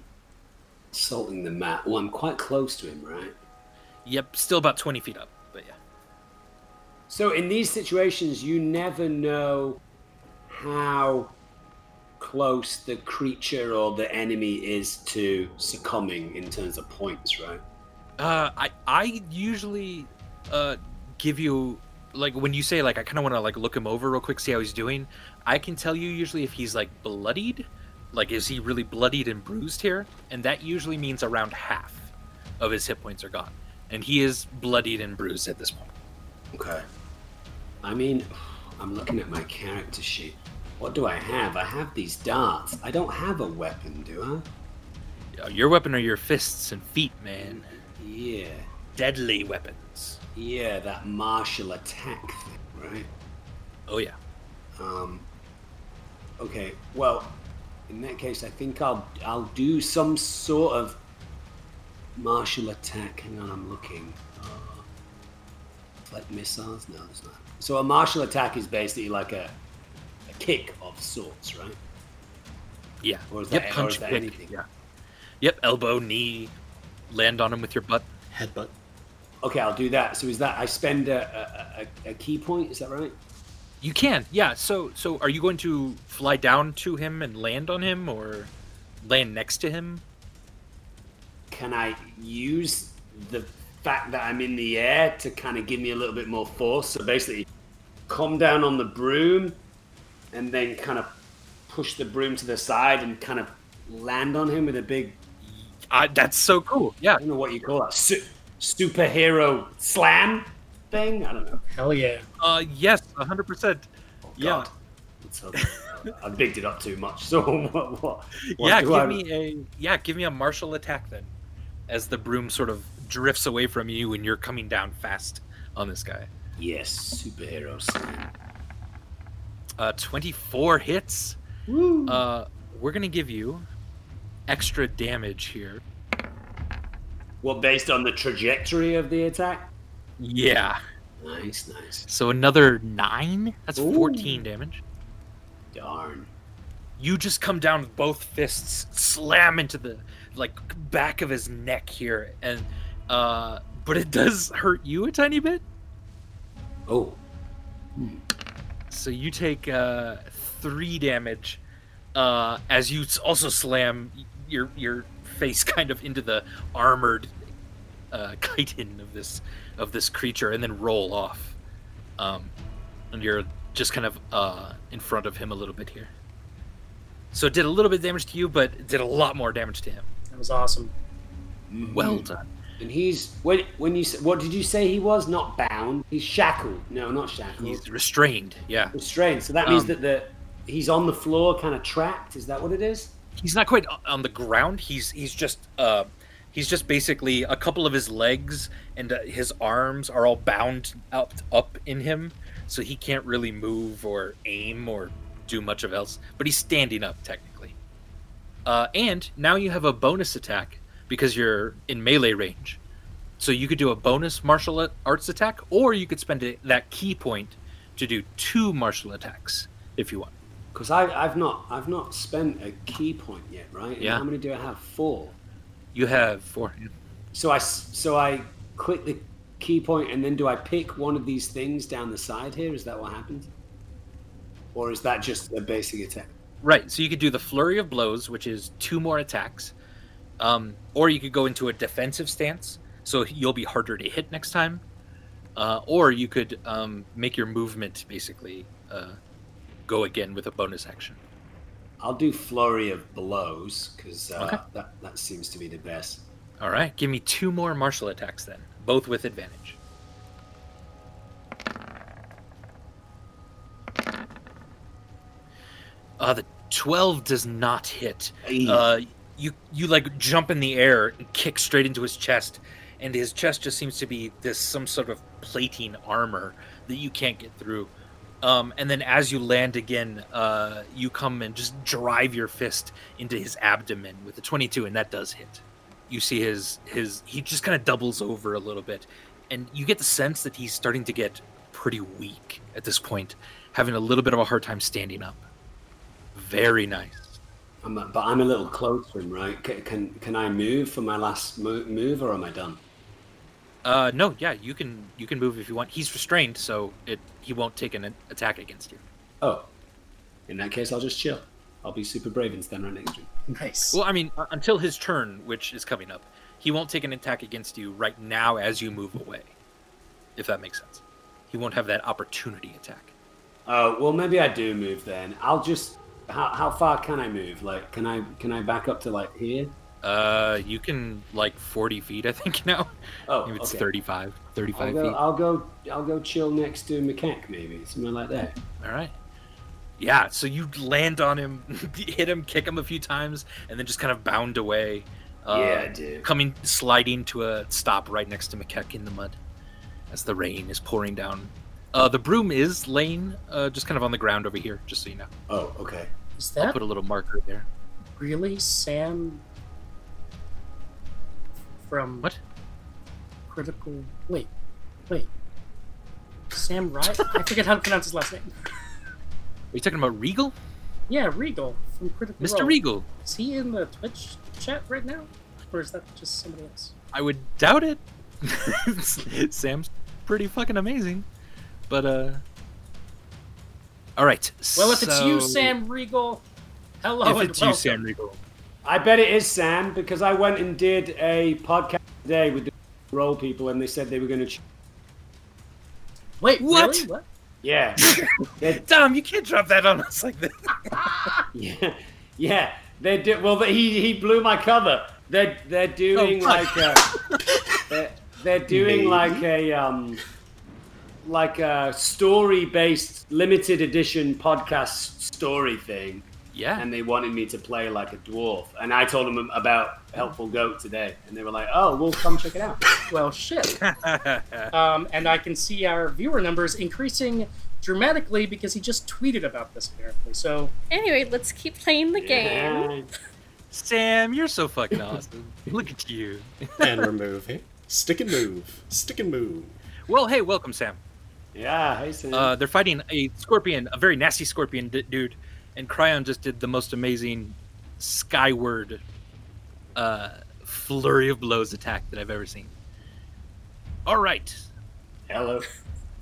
Salting the map. Well, I'm quite close to him, right? Yep, still about twenty feet up, but yeah. So in these situations, you never know how close the creature or the enemy is to succumbing in terms of points, right? Uh, I I usually uh give you, like, when you say, like, I kind of want to, like, look him over real quick, see how he's doing, I can tell you usually if he's, like, bloodied, like, is he really bloodied and bruised here? And that usually means around half of his hit points are gone. And he is bloodied and bruised at this point. Okay. I mean, I'm looking at my character sheet. What do I have? I have these darts. I don't have a weapon, do I? Your weapon are your fists and feet, man. Yeah. Deadly weapons. Yeah, that martial attack thing, right? Oh, yeah. Um. Okay, well, in that case, I think I'll I'll do some sort of martial attack. Hang on, I'm looking. Uh, like missiles? No, it's not. So a martial attack is basically like a a kick of sorts, right? Yeah. Or is that, yep, punch, or is that anything? Yeah. Yep, elbow, knee, land on him with your butt. Headbutt. Okay, I'll do that. So is that, I spend a, a, a key point, is that right? You can, yeah. So so are you going to fly down to him and land on him, or land next to him? Can I use the fact that I'm in the air to kind of give me a little bit more force? So basically, come down on the broom, and then kind of push the broom to the side and kind of land on him with a big... Uh, that's so cool, yeah. I don't know what you call that. Su- superhero slam? Thing? I don't know. Hell yeah. Uh, yes, one hundred percent. Oh, yeah. I bigged it up too much. So what? what, what yeah, give I... me a yeah, give me a martial attack then, as the broom sort of drifts away from you and you're coming down fast on this guy. Yes, superhero slam. Uh, twenty-four hits. Woo. Uh, we're gonna give you extra damage here. Well, based on the trajectory of the attack. Yeah. Nice, nice. So another nine? That's Ooh. fourteen damage. Darn. You just come down with both fists, slam into the, like, back of his neck here, and uh but it does hurt you a tiny bit. Oh. Hmm. So you take uh three damage uh as you also slam your your face kind of into the armored uh chitin of this of this creature, and then roll off. Um, and you're just kind of uh, in front of him a little bit here. So it did a little bit of damage to you, but it did a lot more damage to him. That was awesome. Mm-hmm. Well done. And he's, when when you, what did you say he was? Not bound. He's shackled. No, not shackled. He's restrained, yeah. Restrained. So that means um, that the he's on the floor, kind of trapped. Is that what it is? He's not quite on the ground. He's, he's just... Uh, He's just basically, a couple of his legs and uh, his arms are all bound up, up in him, so he can't really move or aim or do much of else. But he's standing up, technically. Uh, and now you have a bonus attack because you're in melee range. So you could do a bonus martial arts attack, or you could spend a, that key point to do two martial attacks if you want. Because I've not, I've not spent a key point yet, right? And yeah. How many do I have? Four. You have four. So I, so I click the key point, and then do I pick one of these things down the side here? Is that what happens? Or is that just a basic attack? Right, so you could do the flurry of blows, which is two more attacks. Um, or you could go into a defensive stance, so you'll be harder to hit next time. Uh, or you could um, make your movement, basically, uh, go again with a bonus action. I'll do flurry of blows, because uh, okay. that, that seems to be the best. All right. Give me two more martial attacks, then. Both with advantage. Uh, the twelve does not hit. Uh, you, you, like, jump in the air and kick straight into his chest, and his chest just seems to be this some sort of plating armor that you can't get through. Um, and then as you land again, uh, you come and just drive your fist into his abdomen with a twenty-two, and that does hit. You see his, his he just kind of doubles over a little bit, and you get the sense that he's starting to get pretty weak at this point, having a little bit of a hard time standing up. Very nice. I'm, but I'm a little close to him, right? Can, can can I move for my last move, or am I done? Uh, no, yeah, you can you can move if you want. He's restrained, so it he won't take an attack against you. Oh, in that case, I'll just chill. I'll be super brave and stand right next to you. Nice. Well, I mean, until his turn, which is coming up, he won't take an attack against you right now as you move away, if that makes sense. He won't have that opportunity attack. Oh, uh, well, maybe I do move then. I'll just... How, how far can I move? Like, can I can I back up to, like, here? Uh, you can, like, forty feet, I think, now. Oh, maybe it's okay. thirty-five, thirty-five I'll go, feet. I'll go, I'll go chill next to Mekek, maybe, somewhere like that. All right. Yeah, so you land on him, hit him, kick him a few times, and then just kind of bound away. Uh, yeah, dude. Coming, sliding to a stop right next to Mekek in the mud as the rain is pouring down. Uh, the broom is laying uh, just kind of on the ground over here, just so you know. Oh, okay. Is that? I'll put a little marker there. Really? Sam from... What? Critical... Wait. Wait. Sam Riegel? I forget how to pronounce his last name. Are you talking about Riegel? Yeah, Riegel from Critical Role. Mister Riegel. Is he in the Twitch chat right now? Or is that just somebody else? I would doubt it. Sam's pretty fucking amazing. But, uh... Alright, Well, if so... it's you, Sam Riegel, hello If and it's welcome. you, Sam Riegel. I bet it is Sam, because I went and did a podcast today with the Roll people, and they said they were going to... Ch- Wait, what? Really? What? Yeah. Dom, you can't drop that on us like this. yeah, yeah. They did. Well, he he blew my cover. They're they're doing oh, like a, they're, they're doing Maybe. like a um like a story based limited edition podcast story thing. Yeah. And they wanted me to play like a dwarf, and I told them about Helpful Goat today, and they were like, "Oh, we'll come check it out." Well, shit. um, and I can see our viewer numbers increasing dramatically because he just tweeted about this apparently. So anyway, let's keep playing the yeah. game. Sam, you're so fucking awesome. Look at you. And we're moving. Stick and move. Stick and move. Well, hey, welcome, Sam. Yeah, hey, Sam. Uh, they're fighting a scorpion, a very nasty scorpion d- dude. And Cryon just did the most amazing skyward uh, flurry of blows attack that I've ever seen. All right. Hello.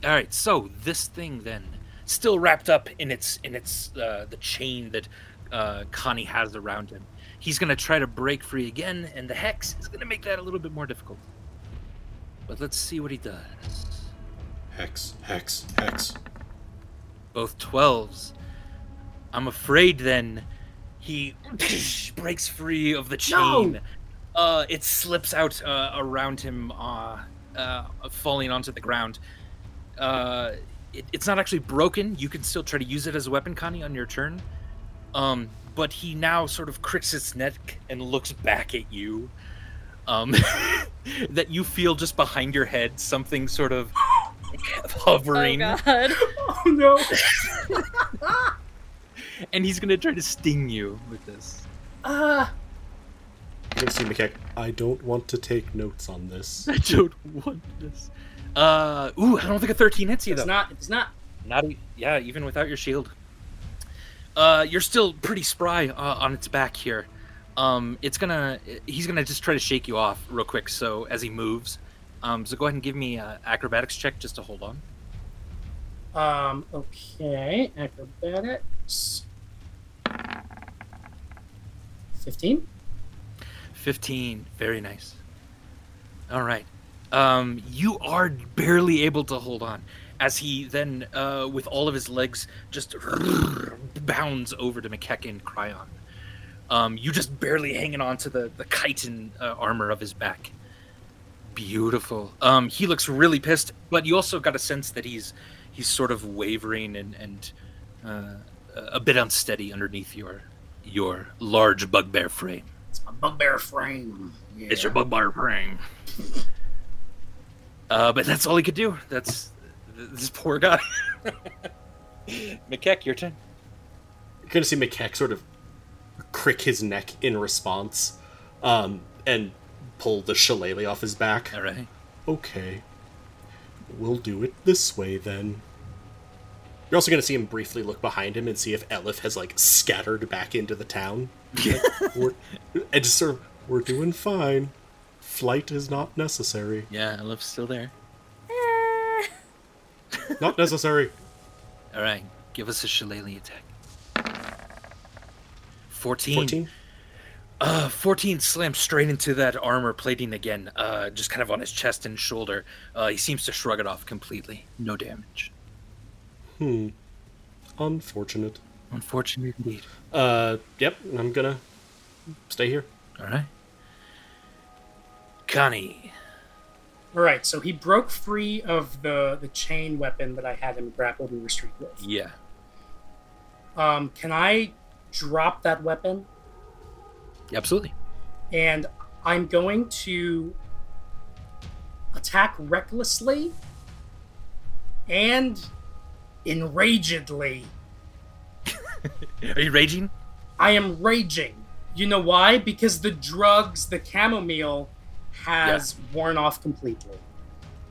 All right. So this thing then, still wrapped up in its in its uh, the chain that uh, Connie has around him. He's gonna try to break free again, and the hex is gonna make that a little bit more difficult. But let's see what he does. Hex, hex, hex. Both twelves. I'm afraid then he breaks free of the chain. No! Uh, it slips out uh, around him, uh, uh, falling onto the ground. Uh, it, it's not actually broken. You can still try to use it as a weapon, Connie, on your turn. Um, but he now sort of cricks his neck and looks back at you. Um, that you feel just behind your head something sort of hovering. Oh, God. Oh, no. And he's gonna try to sting you with this. Ah! Uh, I don't want to take notes on this. I don't want this. Uh, ooh, I don't think a thirteen hits you though. It's not. It's not. Not. Yeah, even without your shield. Uh, you're still pretty spry uh, on its back here. Um, it's gonna. He's gonna just try to shake you off real quick. So as he moves, um, so go ahead and give me an acrobatics check just to hold on. Um. Okay. Acrobatics. Fifteen. Fifteen. Very nice. All right. Um. You are barely able to hold on, as he then, uh, with all of his legs, just bounds over to Mekek and Cryon. Um. You just barely hanging on to the the chitin uh, armor of his back. Beautiful. Um. He looks really pissed, but you also got a sense that he's. He's sort of wavering and, and uh, a bit unsteady underneath your your large bugbear frame. It's my bugbear frame. Yeah. It's your bugbear frame. uh, but that's all he could do. That's this poor guy. Mekek, your turn. You're going to see Mekek sort of crick his neck in response, um, and pull the shillelagh off his back. All right. Okay. We'll do it this way, then. You're also going to see him briefly look behind him and see if Elif has, like, scattered back into the town. Like, we're, and just sort of, we're doing fine. Flight is not necessary. Yeah, Elif's still there. Not necessary. All right, give us a shillelagh attack. fourteen fourteen Uh, fourteen slams straight into that armor plating again, uh, just kind of on his chest and shoulder. Uh, he seems to shrug it off completely. No damage. Hmm. Unfortunate. Unfortunate indeed. Uh, yep, I'm gonna stay here. All right. Connie. All right, so he broke free of the, the chain weapon that I had him grappled and restrained with. Yeah. Um, can I drop that weapon? Absolutely. And I'm going to attack recklessly and enragedly. Are you raging? I am raging. You know why? Because the drugs, the chamomile... has yeah. worn off completely.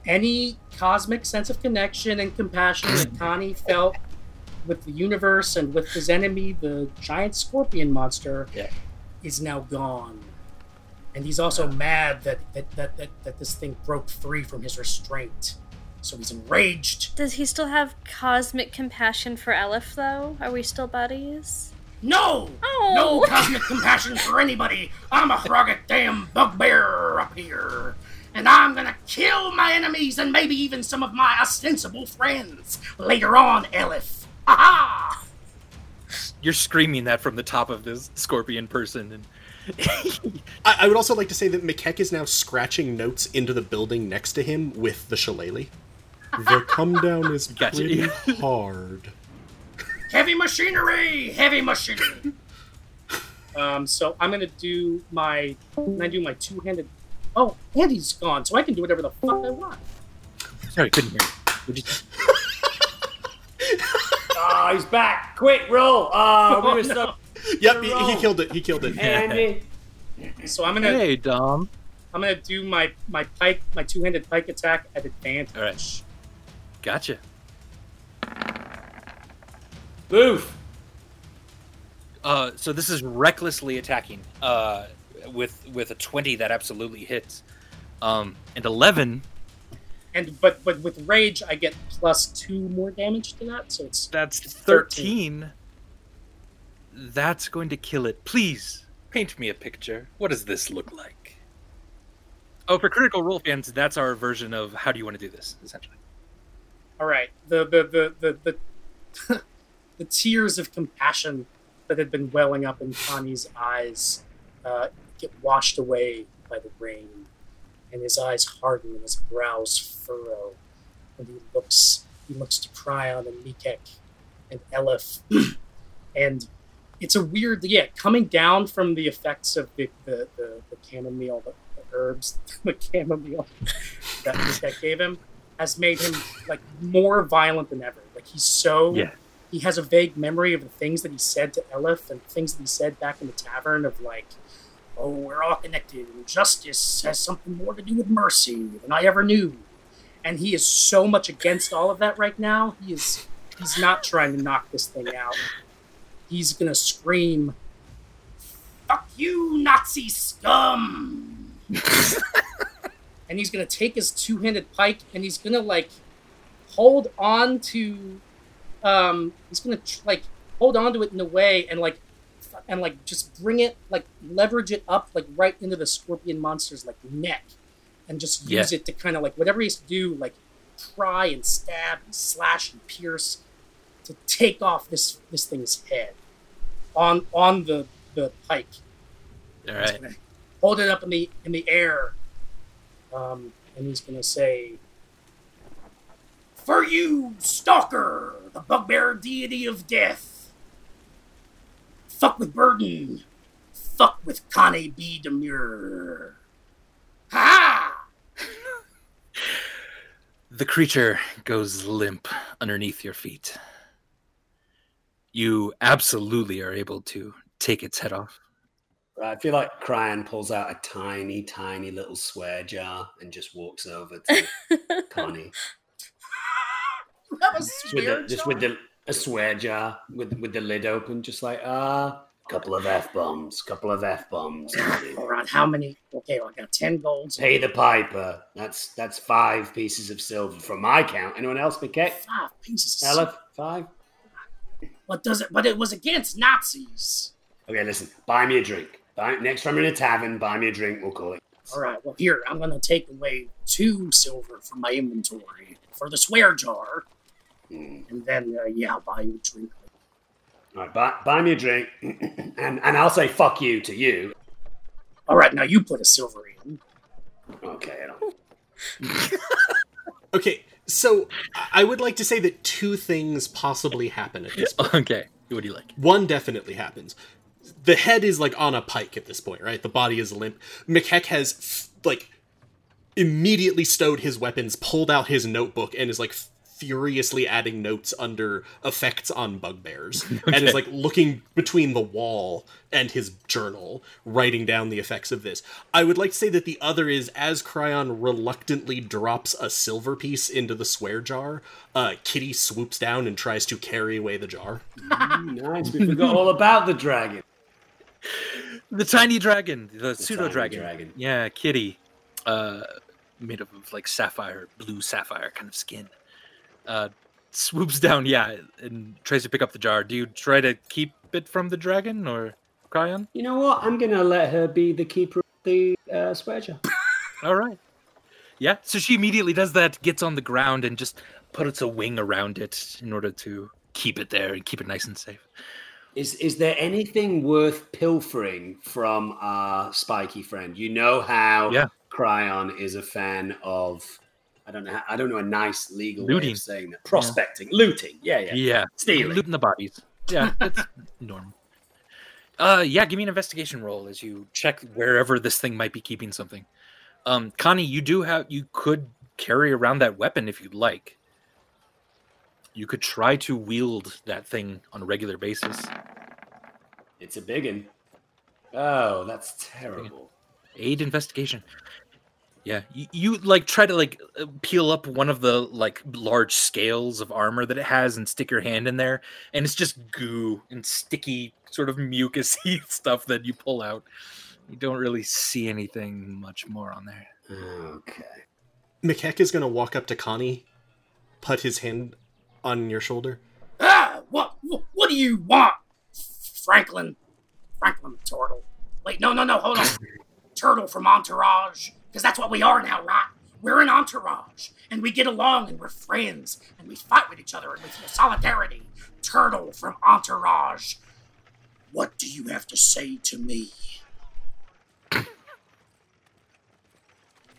Any cosmic sense of connection and compassion that Connie felt with the universe and with his enemy, the giant scorpion monster, yeah. is now gone. And he's also mad that that, that that that this thing broke free from his restraint. So he's enraged. Does he still have cosmic compassion for Elif, though? Are we still buddies? No! Oh. No cosmic compassion for anybody! I'm a froggy damn bugbear up here! And I'm gonna kill my enemies and maybe even some of my ostensible friends later on, Elif! Aha! You're screaming that from the top of this scorpion person. And I, I would also like to say that Mekek is now scratching notes into the building next to him with the shillelagh. The come down is pretty hard. Heavy machinery! Heavy machinery! um, so I'm gonna do my... Can I do my two-handed... Oh, Andy's gone, so I can do whatever the fuck I want. Sorry, couldn't hear you. You... oh, he's back! Quick, roll! Uh, oh, we no. up. Yep, he, he killed it. He killed it. Andy! So I'm gonna... Hey, Dom. I'm gonna do my, my pike, my two-handed pike attack at advantage. All right. Gotcha. Move. Uh, so this is recklessly attacking uh, with with a twenty that absolutely hits, um, and eleven. And but but with rage, I get plus two more damage to that, so it's that's thirteen. thirteen. That's going to kill it. Please paint me a picture. What does this look like? Oh, for Critical Role fans, that's our version of how do you want to do this, essentially. All right. The the the the. the... The tears of compassion that had been welling up in Connie's eyes uh, get washed away by the rain, and his eyes harden and his brows furrow, and he looks he looks to Cryon and Mekek and Elif, and it's a weird yeah coming down from the effects of the the, the, the chamomile the, the herbs the chamomile that Mekek gave him has made him like more violent than ever. Like he's so. Yeah. He has a vague memory of the things that he said to Elif and things that he said back in the tavern of like, oh, we're all connected and justice has something more to do with mercy than I ever knew. And he is so much against all of that right now. He is, he's not trying to knock this thing out. He's going to scream, fuck you, Nazi scum. And he's going to take his two-handed pike and he's going to like hold on to... Um, he's gonna like hold on to it in a way and like and like just bring it like leverage it up like right into the scorpion monster's like neck and just yeah. use it to kind of like whatever he has to do like pry and stab and slash and pierce to take off this this thing's head on on the, the pike. All right. He's gonna hold it up in the in the air, um, and he's gonna say, "For you, Stalker, the bugbear deity of death. Fuck with Burden. Fuck with Connie B. Demure. Ha ha!" The creature goes limp underneath your feet. you absolutely are able to take its head off. I feel like Cryon pulls out a tiny, tiny little swear jar and just walks over to Connie. That was weird. Just with the, a swear jar with with the lid open, just like ah, uh, couple of f bombs, couple of f bombs. Around how many? Okay, well, I got ten golds. Pay the piper. That's that's five pieces of silver from my count. Anyone else, Mekek? Five pieces. Elif, five. What does it? But it was against Nazis. Okay, listen. Buy me a drink. Buy, next time we're in a tavern, buy me a drink. We'll call it. All right. Well, here I'm going to take away two silver from my inventory for the swear jar. And then, uh, yeah, I'll buy you a drink. All right, buy, buy me a drink, and, and I'll say fuck you to you. All right, now you put a silver in. Okay, I don't. Okay, so I would like to say that two things possibly happen at this point. Okay, what do you like? One definitely happens. The head is, like, on a pike at this point, right? The body is limp. Mekek has, like, immediately stowed his weapons, pulled out his notebook, and is, like, furiously adding notes under effects on bugbears. Okay. And is like looking between the wall and his journal, writing down the effects of this. I would like to say that the other is, as Cryon reluctantly drops a silver piece into the swear jar, uh, Kitty swoops down and tries to carry away the jar. Mm, nice, we forgot all about the dragon. The tiny dragon, the, the pseudo-dragon. Dragon. Yeah, Kitty. Uh, made up of like sapphire, blue sapphire kind of skin. Uh, swoops down, yeah, and tries to pick up the jar. Do you try to keep it from the dragon, or Cryon? You know what? I'm going to let her be the keeper of the uh, swear jar. All right. Yeah, so she immediately does that, gets on the ground, and just puts a wing around it in order to keep it there and keep it nice and safe. Is is there anything worth pilfering from our spiky friend? You know how yeah. Cryon is a fan of... I don't know. How, I don't know a nice legal looting. Way of saying that. Prospecting, yeah. looting. Yeah, yeah, yeah. Stealing, looting the bodies. Yeah, that's normal. Uh, yeah. Give me an investigation roll as you check wherever this thing might be keeping something. Um, Connie, you do have. You could carry around that weapon if you'd like. You could try to wield that thing on a regular basis. It's a biggin. Oh, that's terrible. Aid investigation. Yeah, you, you like try to like peel up one of the like large scales of armor that it has and stick your hand in there, and it's just goo and sticky sort of mucusy stuff that you pull out. You don't really see anything much more on there. Okay. Mekek is gonna walk up to Connie, put his hand on your shoulder. Ah, what? What, what do you want, Franklin? Franklin Turtle. Wait, no, no, no, hold on. Turtle from Entourage. Because that's what we are now, right? We're an entourage, and we get along, and we're friends, and we fight with each other, and we feel solidarity. Turtle from Entourage, what do you have to say to me?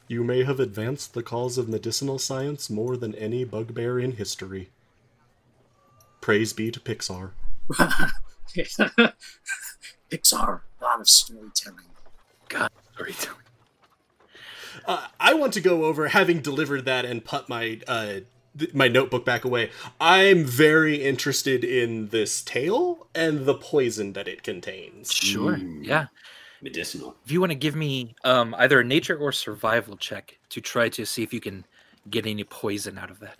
You may have advanced the cause of medicinal science more than any bugbear in history. Praise be to Pixar. Pixar, a lot of storytelling. God, storytelling. Uh, I want to go over, having delivered that and put my uh, th- my notebook back away, I'm very interested in this tale and the poison that it contains. Sure, mm. yeah. Medicinal. If you want to give me um, either a nature or survival check to try to see if you can get any poison out of that.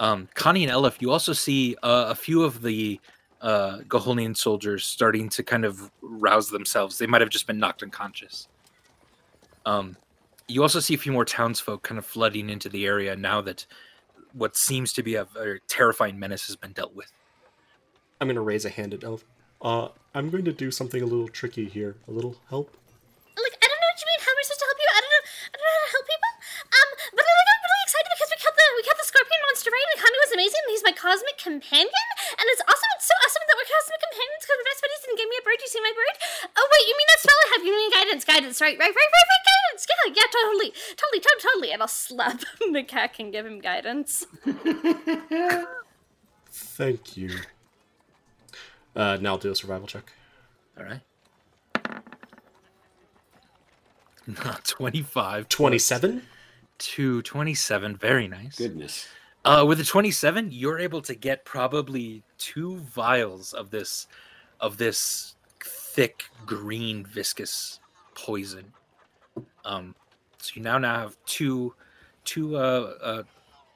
Um, Connie and Elif, you also see uh, a few of the uh, Gohonian soldiers starting to kind of rouse themselves. They might have just been knocked unconscious. Um. You also see a few more townsfolk kind of flooding into the area now that what seems to be a very terrifying menace has been dealt with. I'm going to raise a hand at Elf. Uh, I'm going to do something a little tricky here. A little help? Like, I don't know what you mean. How am I supposed to help you? I don't know, I don't know how to help people. Um, but like, I'm really excited because we killed the we killed the scorpion monster, right? And Connie was amazing. And he's my cosmic companion. And it's awesome. It's so awesome that we're cosmic companions because my best buddies didn't give me a bird. You see my bird? Oh, wait, you mean that spell I have? You mean guidance. Guidance, right? Right, right, right, right. Yeah, yeah, totally, totally, totally, totally. And I'll slap Mekek and give him guidance. Thank you. Uh, now I'll do a survival check. All right. Not twenty-five. twenty-seven? two twenty-seven. Very nice. Goodness. Uh, with a twenty-seven, you're able to get probably two vials of this, of this thick green viscous poison. Um, so you now now have two, two uh, uh,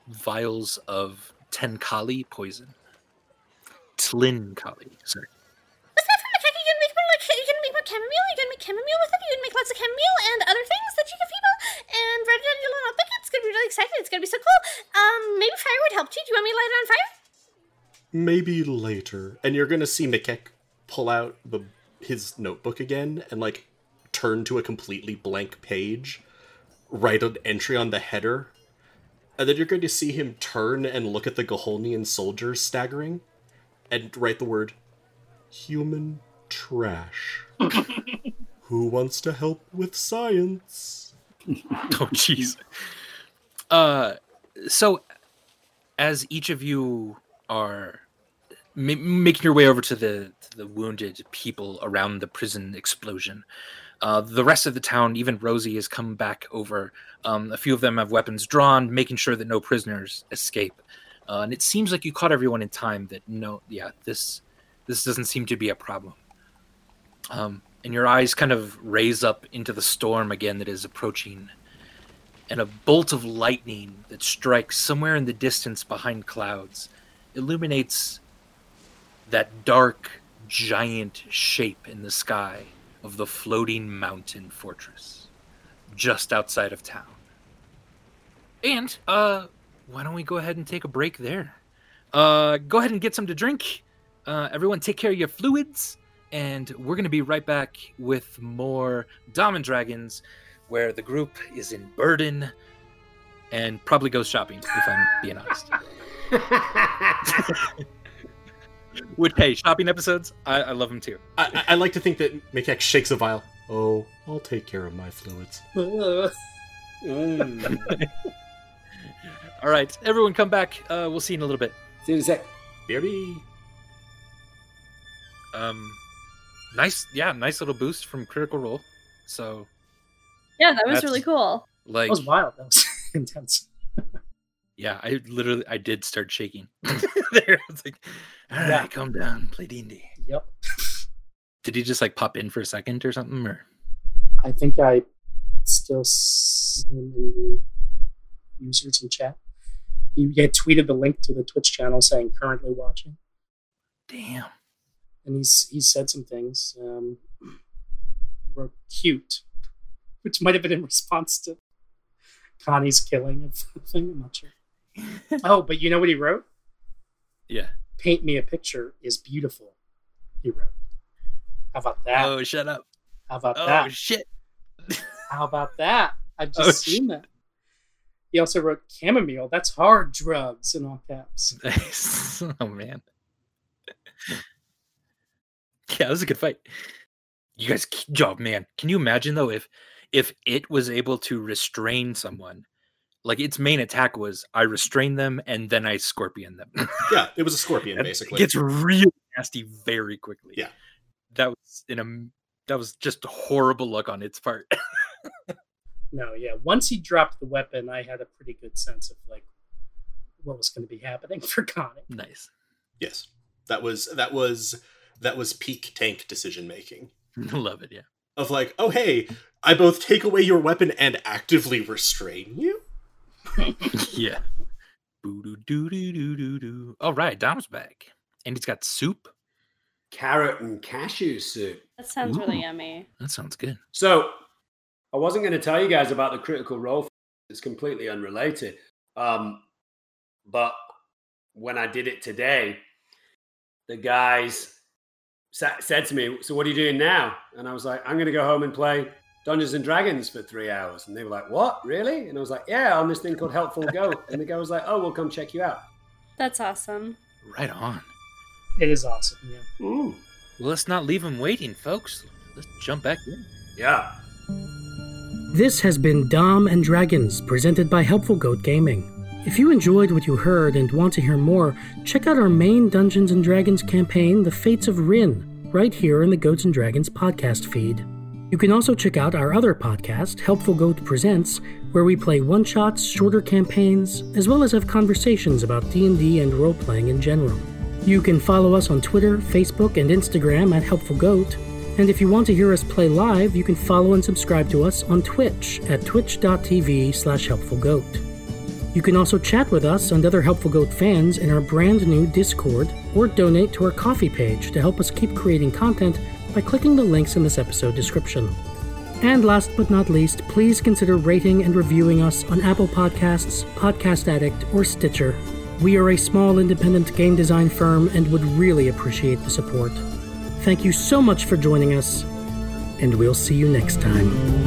vials of Tenkali poison. Tlinkali, sorry. Was that from Mekek? You can make more like you can make more chamomile. You can make chamomile with it. You can make lots of chamomile and other things that you can feed people. And write it on your little notebook. It's gonna be really exciting. It's gonna be so cool. Um, maybe fire would help too. Do you want me to light it on fire? Maybe later. And you're gonna see Mekek pull out the his notebook again and like turn to a completely blank page, write an entry on the header, and then you're going to see him turn and look at the Gohonian soldier staggering and write the word human trash. Who wants to help with science? Oh, jeez. Uh, so as each of you are m- making your way over to the, to the wounded people around the prison explosion, Uh, the rest of the town, even Rosie, has come back over. Um, a few of them have weapons drawn, making sure that no prisoners escape. Uh, and it seems like you caught everyone in time. That no, yeah, this this doesn't seem to be a problem. Um, and your eyes kind of raise up into the storm again that is approaching, and a bolt of lightning that strikes somewhere in the distance behind clouds illuminates that dark, giant shape in the sky of the floating mountain fortress just outside of town. And uh, why don't we go ahead and take a break there? Uh, go ahead and get some to drink. Uh, everyone take care of your fluids. And we're going to be right back with more Dumb and Dragons, where the group is in Burden and probably goes shopping, if I'm being honest. Which, hey, shopping episodes, I, I love them too. I, I like to think that Mekek shakes a vial. Oh, I'll take care of my fluids. mm. All right, everyone come back. Uh, we'll see you in a little bit. See you in a sec. Baby. Um, nice, yeah, nice little boost from Critical Role. So, yeah, that was really cool. Like, that was wild. That was intense. Yeah, I literally, I did start shaking. There, I was like, all right, yeah. Calm down, play D and D. Yep. Did he just like pop in for a second or something? Or I think I still see users in chat. He had tweeted the link to the Twitch channel saying currently watching. Damn. And he's he said some things. Um, he wrote cute, which might have been in response to Connie's killing of the thing. I'm not sure. Oh, but you know what he wrote? Yeah. Paint me a picture is beautiful, he wrote. How about that? Oh, shut up. How about oh, that? Oh, shit. How about that? I've just oh, seen shit. that. He also wrote chamomile. That's hard drugs in all caps. Nice. Oh, man. Yeah, that was a good fight. You guys, good job, man. Can you imagine, though, if if it was able to restrain someone? Like, its main attack was, I restrain them, and then I scorpion them. Yeah, it was a scorpion, basically. It gets really nasty very quickly. Yeah. That was in a, that was just horrible luck on its part. No, yeah. Once he dropped the weapon, I had a pretty good sense of, like, what was going to be happening for Connie. Nice. Yes. That was, that was, that was peak tank decision-making. Love it, yeah. Of like, oh, hey, I both take away your weapon and actively restrain you? Yeah. All right, Dom's back. And he's got soup. Carrot and cashew soup. That sounds Ooh, really yummy. That sounds good. So, I wasn't going to tell you guys about the Critical Role. It's completely unrelated. Um, but when I did it today, the guys sa- said to me, so what are you doing now? And I was like, I'm going to go home and play Dungeons and Dragons for three hours. And they were like, what, really? And I was like, yeah, on this thing called Helpful Goat. And the guy was like, oh, we'll come check you out. That's awesome. Right on. It is awesome, yeah. Ooh. Well, let's not leave him waiting, folks. Let's jump back in. Yeah. This has been Dumb and Dragons, presented by Helpful Goat Gaming. If you enjoyed what you heard and want to hear more, check out our main Dungeons and Dragons campaign, The Fates of Rynn, right here in the Goats and Dragons podcast feed. You can also check out our other podcast, Helpful Goat Presents, where we play one-shots, shorter campaigns, as well as have conversations about D and D and role-playing in general. You can follow us on Twitter, Facebook, and Instagram at Helpful Goat. And if you want to hear us play live, you can follow and subscribe to us on Twitch at twitch.tv slash helpfulgoat. You can also chat with us and other Helpful Goat fans in our brand new Discord, or donate to our Ko-fi page to help us keep creating content by clicking the links in this episode description. And last but not least, please consider rating and reviewing us on Apple Podcasts, Podcast Addict, or Stitcher. We are a small independent game design firm and would really appreciate the support. Thank you so much for joining us, and we'll see you next time.